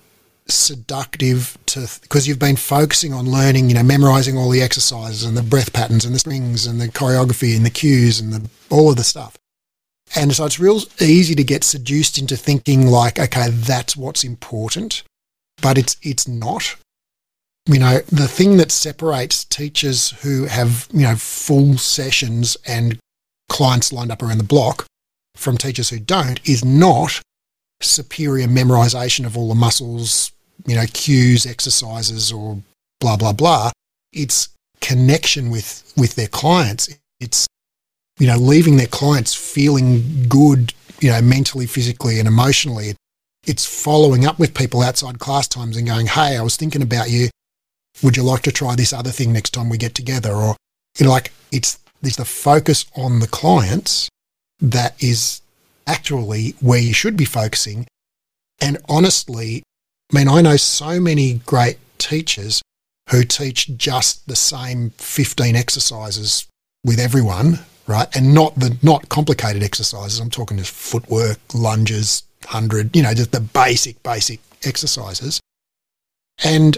seductive to, because you've been focusing on learning, you know, memorizing all the exercises and the breath patterns and the strings and the choreography and the cues and the, all of the stuff. And so it's real easy to get seduced into thinking like, okay, that's what's important, but it's it's not. You know, the thing that separates teachers who have, you know, full sessions and clients lined up around the block from teachers who don't is not superior memorization of all the muscles, you know, cues, exercises, or blah, blah, blah. It's connection with, with their clients. It's, you know, leaving their clients feeling good, you know, mentally, physically, and emotionally. it's following up with people outside class times and going, hey, I was thinking about you. Would you like to try this other thing next time we get together? Or, you know, like it's, it's the focus on the clients that is actually where you should be focusing. And honestly, I mean, I know so many great teachers who teach just the same fifteen exercises with everyone, right? And not the not complicated exercises. I'm talking just footwork, lunges, hundred, you know, just the basic, basic exercises. And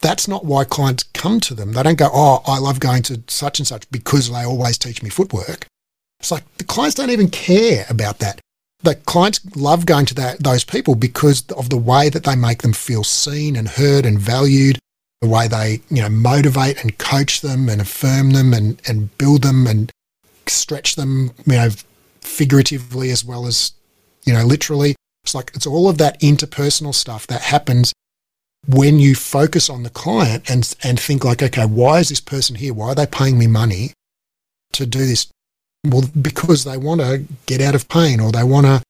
that's not why clients come to them. They don't go, oh, I love going to such and such because they always teach me footwork. It's like the clients don't even care about that. The clients love going to that, those people because of the way that they make them feel seen and heard and valued, the way they, you know, motivate and coach them and affirm them and, and build them and stretch them, you know, figuratively as well as, you know, literally. It's like it's all of that interpersonal stuff that happens when you focus on the client and and think like, okay, why is this person here? Why are they paying me money to do this? Well, because they want to get out of pain, or they want to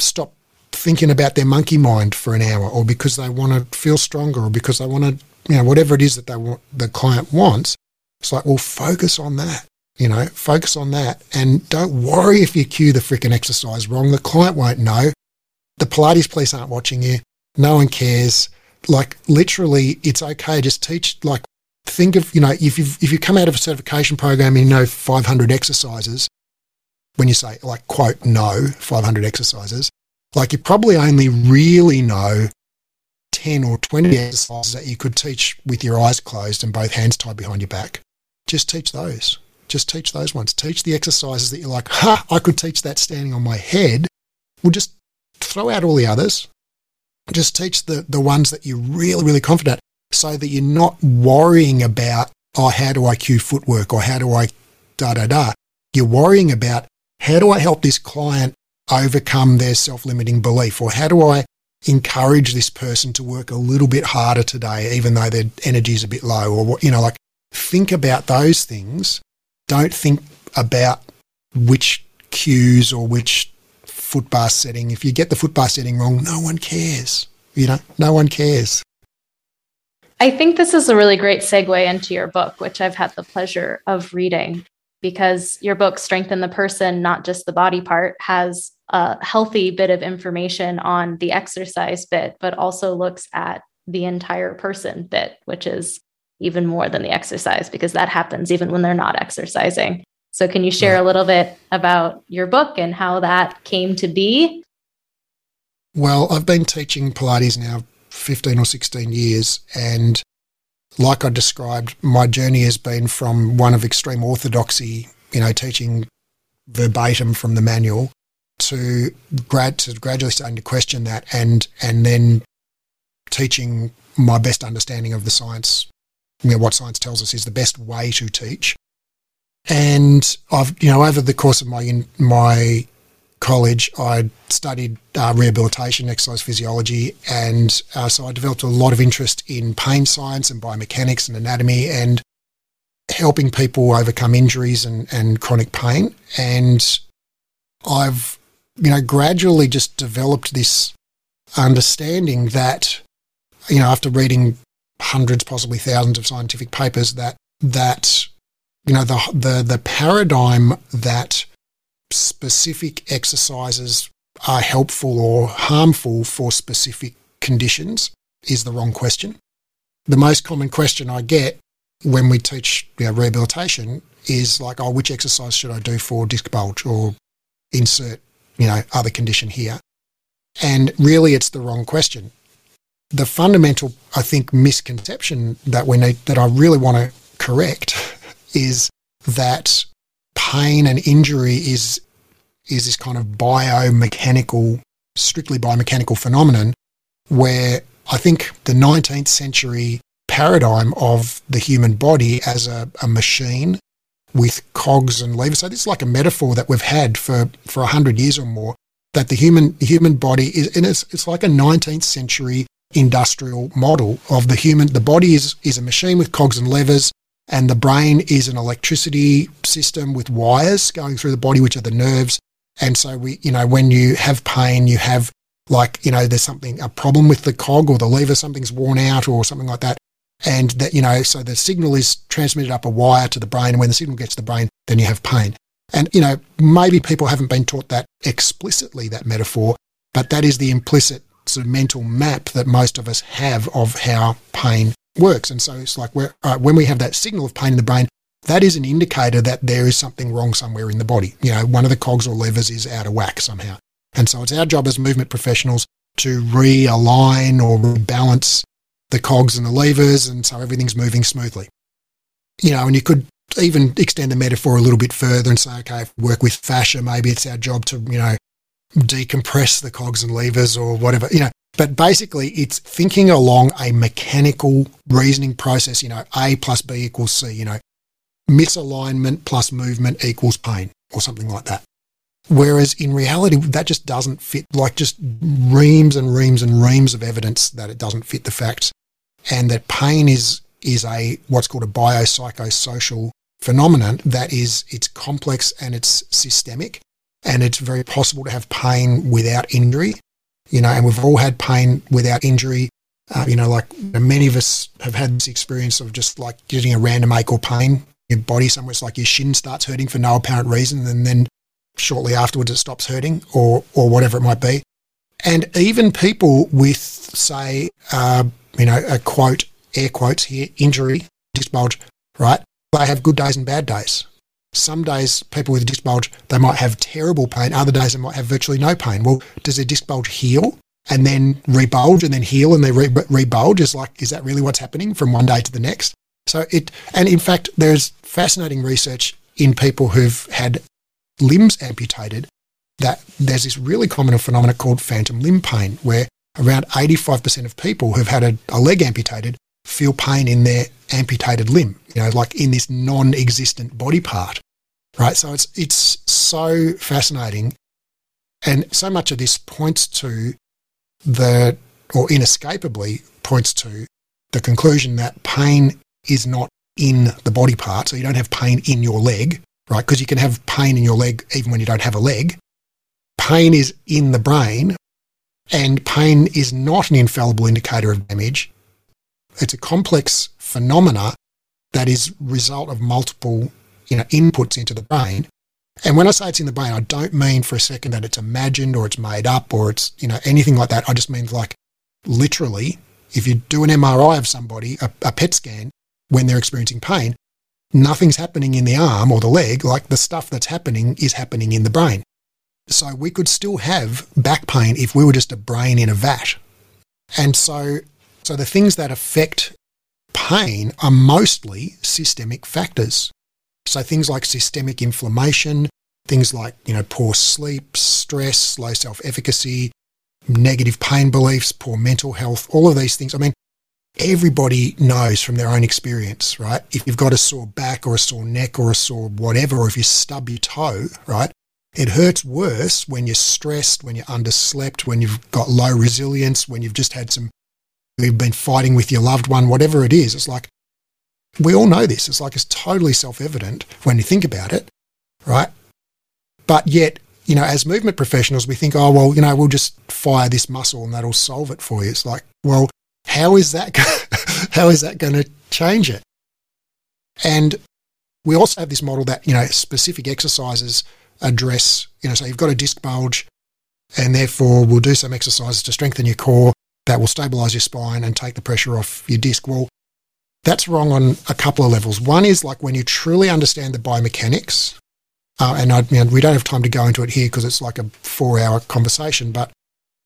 stop thinking about their monkey mind for an hour, or because they want to feel stronger, or because they want to, you know, whatever it is that they want, the client wants. It's like, well, focus on that, you know, focus on that. And don't worry if you cue the freaking exercise wrong. The client won't know. The Pilates police aren't watching you. No one cares. Like, literally, it's okay. Just teach, like, think of, you know, if you if you come out of a certification program and you know five hundred exercises, when you say, like, quote, no, five hundred exercises, like, you probably only really know ten or twenty exercises that you could teach with your eyes closed and both hands tied behind your back. Just teach those. Just teach those ones. Teach the exercises that you're like, ha, I could teach that standing on my head. Well, just throw out all the others. Just teach the, the ones that you're really, really confident at, so that you're not worrying about, oh, how do I cue footwork, or how do I da-da-da. You're worrying about, how do I help this client overcome their self-limiting belief, or how do I encourage this person to work a little bit harder today, even though their energy is a bit low, or, you know, like, think about those things. Don't think about which cues or which foot bar setting. If you get the foot bar setting wrong, no one cares, you know, no one cares. I think this is a really great segue into your book, which I've had the pleasure of reading, because your book, Strength in the Person, Not Just the Body Part, has a healthy bit of information on the exercise bit, but also looks at the entire person bit, which is even more than the exercise, because that happens even when they're not exercising. So can you share a little bit about your book and how that came to be? Well, I've been teaching Pilates now fifteen or sixteen years. And like I described, my journey has been from one of extreme orthodoxy, you know, teaching verbatim from the manual, to grad to gradually starting to question that, and and then teaching my best understanding of the science, you know, what science tells us is the best way to teach. And I've, you know, over the course of my my college, I studied uh, rehabilitation, exercise physiology, and uh, so I developed a lot of interest in pain science and biomechanics and anatomy and helping people overcome injuries and, and chronic pain. And I've, you know, gradually just developed this understanding that, you know, after reading hundreds, possibly thousands of scientific papers, that that you know the the the paradigm that specific exercises are helpful or harmful for specific conditions is the wrong question. The most common question I get when we teach, you know, rehabilitation is like, oh, which exercise should I do for disc bulge, or insert, you know, other condition here? And really, it's the wrong question. The fundamental, I think, misconception that we need, that I really want to correct, is that pain and injury is is this kind of biomechanical, strictly biomechanical phenomenon, where I think the nineteenth century paradigm of the human body as a, a machine with cogs and levers. So this is like a metaphor that we've had for for one hundred years or more, that the human the human body is, and it's it's like a nineteenth century industrial model of the human. The body is is a machine with cogs and levers, and the brain is an electricity system with wires going through the body, which are the nerves. And so we, you know, when you have pain, you have like, you know, there's something, a problem with the cog or the lever, something's worn out or something like that. And that, you know, so the signal is transmitted up a wire to the brain, and when the signal gets to the brain, then you have pain. And, you know, maybe people haven't been taught that explicitly, that metaphor, but that is the implicit sort of mental map that most of us have of how pain works. And so it's like we're, uh, when we have that signal of pain in the brain, that is an indicator that there is something wrong somewhere in the body. You know, one of the cogs or levers is out of whack somehow. And so it's our job as movement professionals to realign or rebalance the cogs and the levers, and so everything's moving smoothly. You know, and you could even extend the metaphor a little bit further and say, okay, if we work with fascia, maybe it's our job to, you know, decompress the cogs and levers or whatever, you know. But basically, it's thinking along a mechanical reasoning process, you know, A plus B equals C, you know, misalignment plus movement equals pain or something like that. Whereas in reality, that just doesn't fit, like just reams and reams and reams of evidence that it doesn't fit the facts, and that pain is is a what's called a biopsychosocial phenomenon that is, it's complex and it's systemic, and it's very possible to have pain without injury, you know, and we've all had pain without injury. Uh, you know, like many of us have had this experience of just like getting a random ache or pain in your body somewhere. It's like your shin starts hurting for no apparent reason, and then shortly afterwards it stops hurting or or whatever it might be. And even people with, say, uh, you know, a quote, air quotes here, injury, disc bulge, right? They have good days and bad days. Some days people with a disc bulge, they might have terrible pain. Other days they might have virtually no pain. Well, does their disc bulge heal and then rebulge and then heal and they re- rebulge? Is like, is that really what's happening from one day to the next? So it, and in fact, there's fascinating research in people who've had limbs amputated, that there's this really common phenomenon called phantom limb pain, where around eighty-five percent of people who've had a, a leg amputated feel pain in their amputated limb, you know, like in this non-existent body part, right? So it's it's so fascinating. And so much of this points to the, or inescapably points to the conclusion that pain is not in the body part. So you don't have pain in your leg, right? Because you can have pain in your leg even when you don't have a leg. Pain is in the brain, and pain is not an infallible indicator of damage. It's a complex phenomena that is result of multiple, you know, inputs into the brain. And when I say it's in the brain, I don't mean for a second that it's imagined or it's made up or it's, you know, anything like that. I just mean like literally, if you do an M R I of somebody, a, a P E T scan, when they're experiencing pain, nothing's happening in the arm or the leg. Like the stuff that's happening is happening in the brain. So we could still have back pain if we were just a brain in a vat. And so, so the things that affect pain are mostly systemic factors. So things like systemic inflammation, things like, you know, poor sleep, stress, low self-efficacy, negative pain beliefs, poor mental health, all of these things. I mean, everybody knows from their own experience, right? If you've got a sore back or a sore neck or a sore whatever, or if you stub your toe, right? It hurts worse when you're stressed, when you're underslept, when you've got low resilience, when you've just had some, you've been fighting with your loved one, whatever it is. It's like, we all know this. It's like, it's totally self-evident when you think about it, right? But yet, you know, as movement professionals, we think, oh, well, you know, we'll just fire this muscle and that'll solve it for you. It's like, well, How is that how is that going to change it? And we also have this model that, you know, specific exercises address, you know, so you've got a disc bulge, and therefore we'll do some exercises to strengthen your core that will stabilize your spine and take the pressure off your disc. Well, that's wrong on a couple of levels. One is like when you truly understand the biomechanics, uh, and I, you know, we don't have time to go into it here because it's like a four-hour conversation, but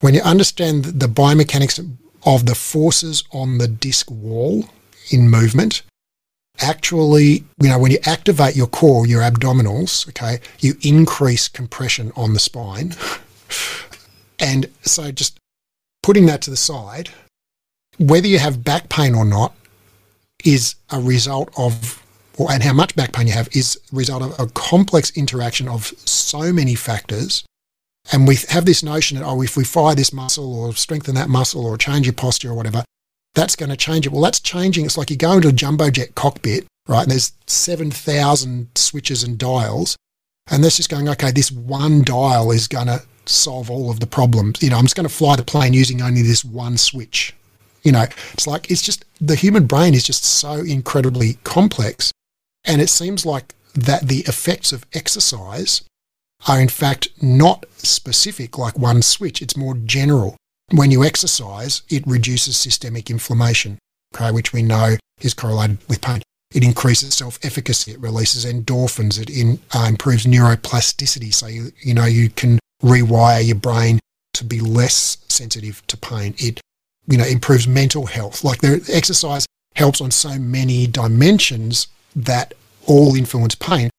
when you understand the biomechanics of the forces on the disc wall in movement, actually, you know, when you activate your core, your abdominals, okay, you increase compression on the spine. And so just putting that to the side, whether you have back pain or not is a result of, or and how much back pain you have is a result of a complex interaction of so many factors. And we have this notion that, oh, if we fire this muscle or strengthen that muscle or change your posture or whatever, that's going to change it. Well, that's changing. It's like you go into a jumbo jet cockpit, right? And there's seven thousand switches and dials. And that's just going, okay, this one dial is going to solve all of the problems. You know, I'm just going to fly the plane using only this one switch. You know, it's like, it's just, the human brain is just so incredibly complex. And it seems like that the effects of exercise are in fact not specific like one switch. It's more general. When you exercise, it reduces systemic inflammation, okay, which we know is correlated with pain. It increases self-efficacy. It releases endorphins. It in, uh, improves neuroplasticity. So, you, you know, you can rewire your brain to be less sensitive to pain. It, you know, improves mental health. Like, the exercise helps on so many dimensions that all influence pain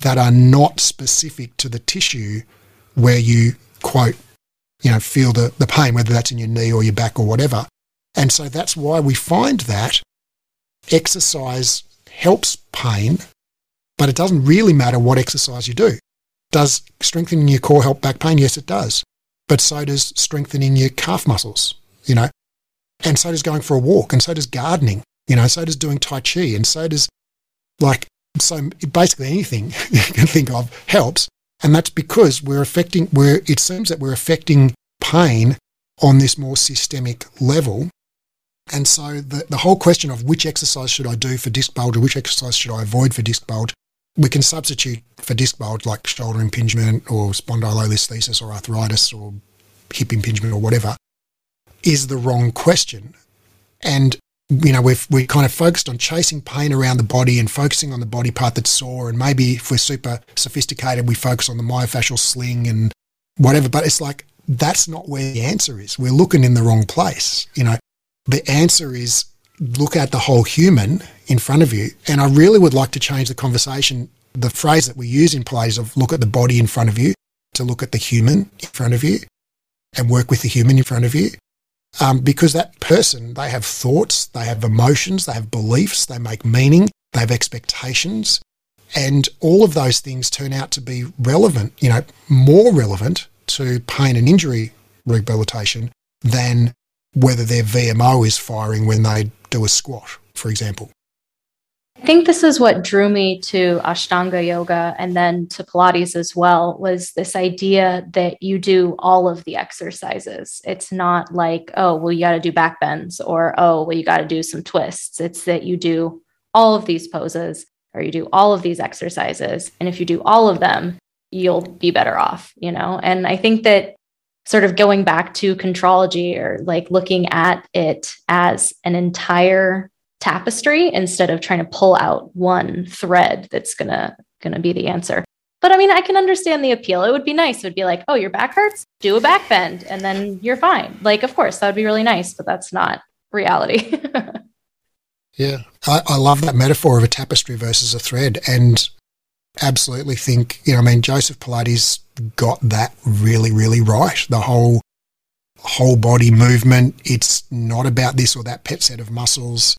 that are not specific to the tissue where you, quote, you know, feel the, the pain, whether that's in your knee or your back or whatever. And so that's why we find that exercise helps pain, but it doesn't really matter what exercise you do. Does strengthening your core help back pain? Yes, it does. But so does strengthening your calf muscles, you know, and so does going for a walk, and so does gardening, you know, so does doing Tai Chi, and so does, like, so basically anything you can think of helps. And that's because we're affecting, we're, it seems that we're affecting pain on this more systemic level. And so the, the whole question of which exercise should I do for disc bulge or which exercise should I avoid for disc bulge, we can substitute for disc bulge like shoulder impingement or spondylolisthesis or arthritis or hip impingement or whatever, is the wrong question. And, you know, we've, we're kind of focused on chasing pain around the body and focusing on the body part that's sore. And maybe if we're super sophisticated, we focus on the myofascial sling and whatever. But it's like, that's not where the answer is. We're looking in the wrong place, you know. The answer is look at the whole human in front of you. And I really would like to change the conversation, the phrase that we use in Pilates of look at the body in front of you, to look at the human in front of you and work with the human in front of you. Um, because that person, they have thoughts, they have emotions, they have beliefs, they make meaning, they have expectations. And all of those things turn out to be relevant, you know, more relevant to pain and injury rehabilitation than whether their V M O is firing when they do a squat, for example. I think this is what drew me to Ashtanga yoga and then to Pilates as well, was this idea that you do all of the exercises. It's not like, oh, well, you got to do back bends, or, oh, well, you got to do some twists. It's that you do all of these poses, or you do all of these exercises. And if you do all of them, you'll be better off, you know? And I think that sort of going back to Contrology, or like looking at it as an entire tapestry instead of trying to pull out one thread that's gonna gonna be the answer. But I mean, I can understand the appeal. It would be nice. It would be like, oh, your back hurts? Do a back bend and then you're fine. Like, of course, that would be really nice, but that's not reality. Yeah, I, I love that metaphor of a tapestry versus a thread, and absolutely think, you know, I mean, Joseph Pilates got that really, really right. The whole whole body movement, it's not about this or that pet set of muscles.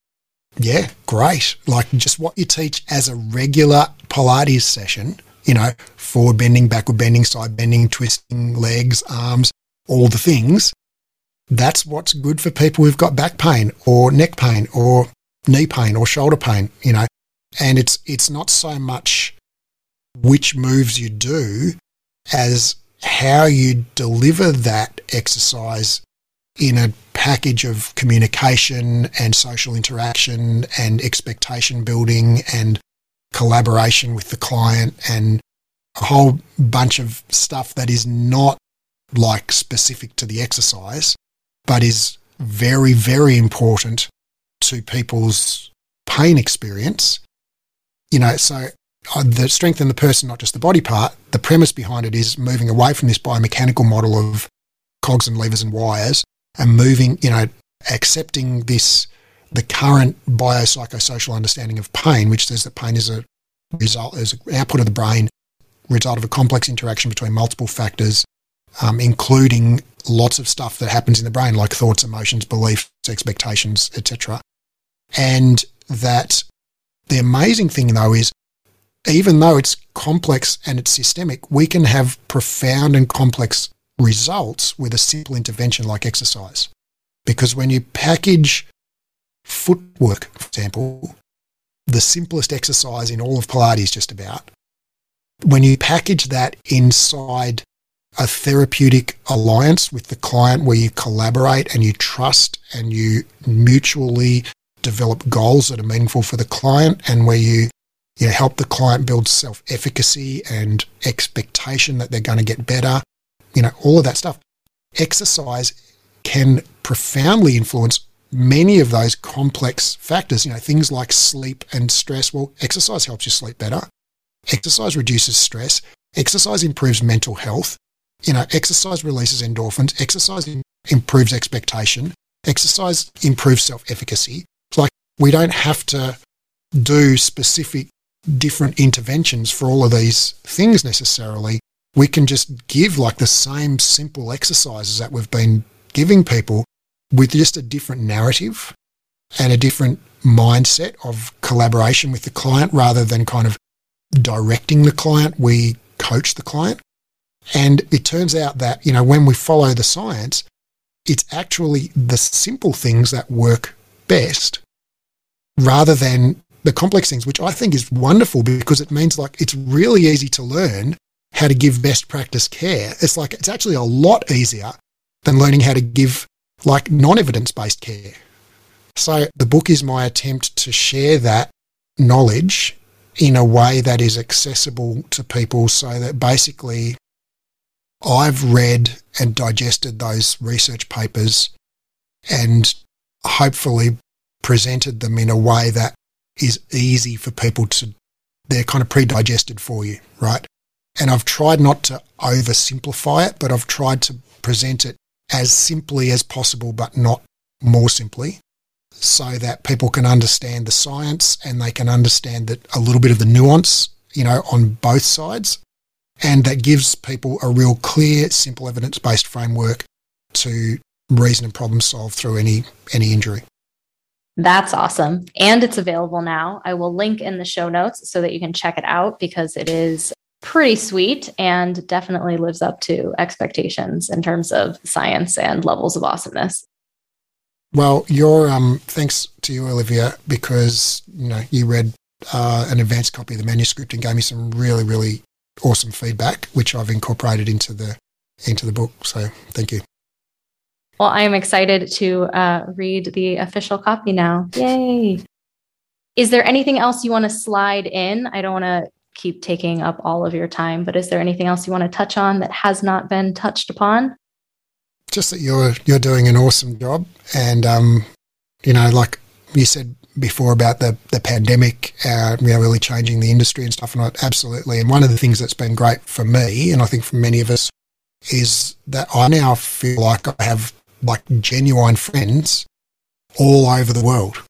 Yeah, great. Like, just what you teach as a regular Pilates session, you know, forward bending, backward bending, side bending, twisting legs, arms, all the things. That's what's good for people who've got back pain or neck pain or knee pain or shoulder pain, you know. And it's it's not so much which moves you do as how you deliver that exercise in a package of communication and social interaction and expectation building and collaboration with the client and a whole bunch of stuff that is not like specific to the exercise, but is very, very important to people's pain experience. You know, so the strength in the person, not just the body part, the premise behind it is moving away from this biomechanical model of cogs and levers and wires and moving, you know, accepting this, the current biopsychosocial understanding of pain, which says that pain is a result, is an output of the brain, result of a complex interaction between multiple factors, um, including lots of stuff that happens in the brain, like thoughts, emotions, beliefs, expectations, et cetera. And that the amazing thing, though, is even though it's complex and it's systemic, we can have profound and complex results with a simple intervention like exercise. Because when you package footwork, for example, the simplest exercise in all of Pilates just about, when you package that inside a therapeutic alliance with the client where you collaborate and you trust and you mutually develop goals that are meaningful for the client, and where you you help the client build self-efficacy and expectation that they're going to get better, you know, all of that stuff. Exercise can profoundly influence many of those complex factors, you know, things like sleep and stress. Well, exercise helps you sleep better. Exercise reduces stress. Exercise improves mental health. You know, exercise releases endorphins. Exercise improves expectation. Exercise improves self-efficacy. It's like we don't have to do specific different interventions for all of these things necessarily. We can just give like the same simple exercises that we've been giving people with just a different narrative and a different mindset of collaboration with the client rather than kind of directing the client. We coach the client. And it turns out that, you know, when we follow the science, it's actually the simple things that work best rather than the complex things, which I think is wonderful because it means like it's really easy to learn how to give best practice care. It's like it's actually a lot easier than learning how to give like non-evidence-based care. So the book is my attempt to share that knowledge in a way that is accessible to people so that basically I've read and digested those research papers and hopefully presented them in a way that is easy for people to, they're kind of pre-digested for you, right? And I've tried not to oversimplify it, but I've tried to present it as simply as possible, but not more simply, so that people can understand the science and they can understand that a little bit of the nuance, you know, on both sides. And that gives people a real clear, simple evidence-based framework to reason and problem solve through any any injury. That's awesome. And it's available now. I will link in the show notes so that you can check it out because it is pretty sweet and definitely lives up to expectations in terms of science and levels of awesomeness. Well, your um, thanks to you, Olivia, because you know you read uh, an advanced copy of the manuscript and gave me some really, really awesome feedback, which I've incorporated into the into the book. So thank you. Well, I am excited to uh, read the official copy now. Yay! Is there anything else you want to slide in? I don't want to keep taking up all of your time, but is there anything else you want to touch on that has not been touched upon? Just that you're you're doing an awesome job, and um, you know, like you said before about the, the pandemic, uh, you know, really changing the industry and stuff, and I, absolutely. And one of the things that's been great for me, and I think for many of us, is that I now feel like I have like genuine friends all over the world.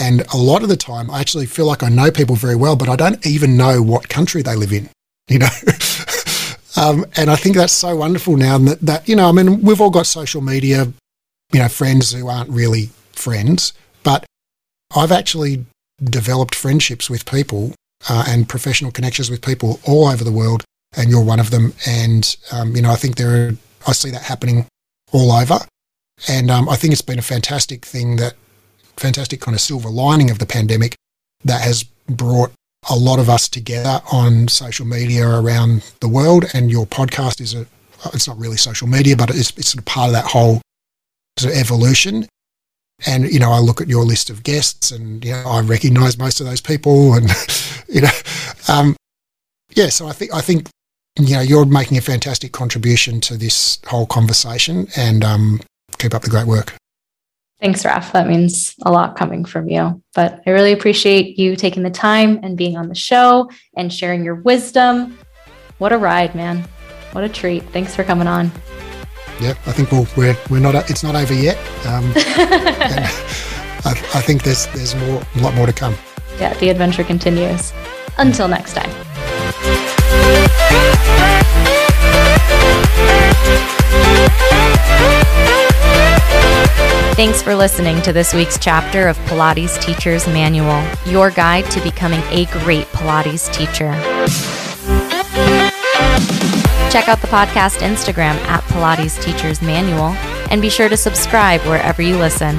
And a lot of the time, I actually feel like I know people very well, but I don't even know what country they live in, you know? um, and I think that's so wonderful now that, that, you know, I mean, we've all got social media, you know, friends who aren't really friends, but I've actually developed friendships with people uh, and professional connections with people all over the world, and you're one of them. And, um, you know, I think there are, I see that happening all over. And um, I think it's been a fantastic thing that, fantastic kind of silver lining of the pandemic that has brought a lot of us together on social media around the world. And your podcast is a, it's not really social media, but it's, it's sort of part of that whole sort of evolution. And, you know, I look at your list of guests and, you know, I recognize most of those people and, you know, um, yeah, so I think, I think, you know, you're making a fantastic contribution to this whole conversation and um, keep up the great work. Thanks, Raph. That means a lot coming from you, but I really appreciate you taking the time and being on the show and sharing your wisdom. What a ride, man. What a treat. Thanks for coming on. Yeah, I think we'll, we're we're not it's not over yet. Um, and I, I think there's there's more a lot more to come. Yeah, the adventure continues. Until next time. Thanks for listening to this week's chapter of Pilates Teacher's Manual, your guide to becoming a great Pilates teacher. Check out the podcast Instagram at Pilates Teacher's Manual and be sure to subscribe wherever you listen.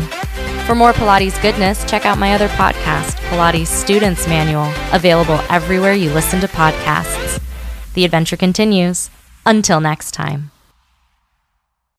For more Pilates goodness, check out my other podcast, Pilates Student's Manual, available everywhere you listen to podcasts. The adventure continues. Until next time.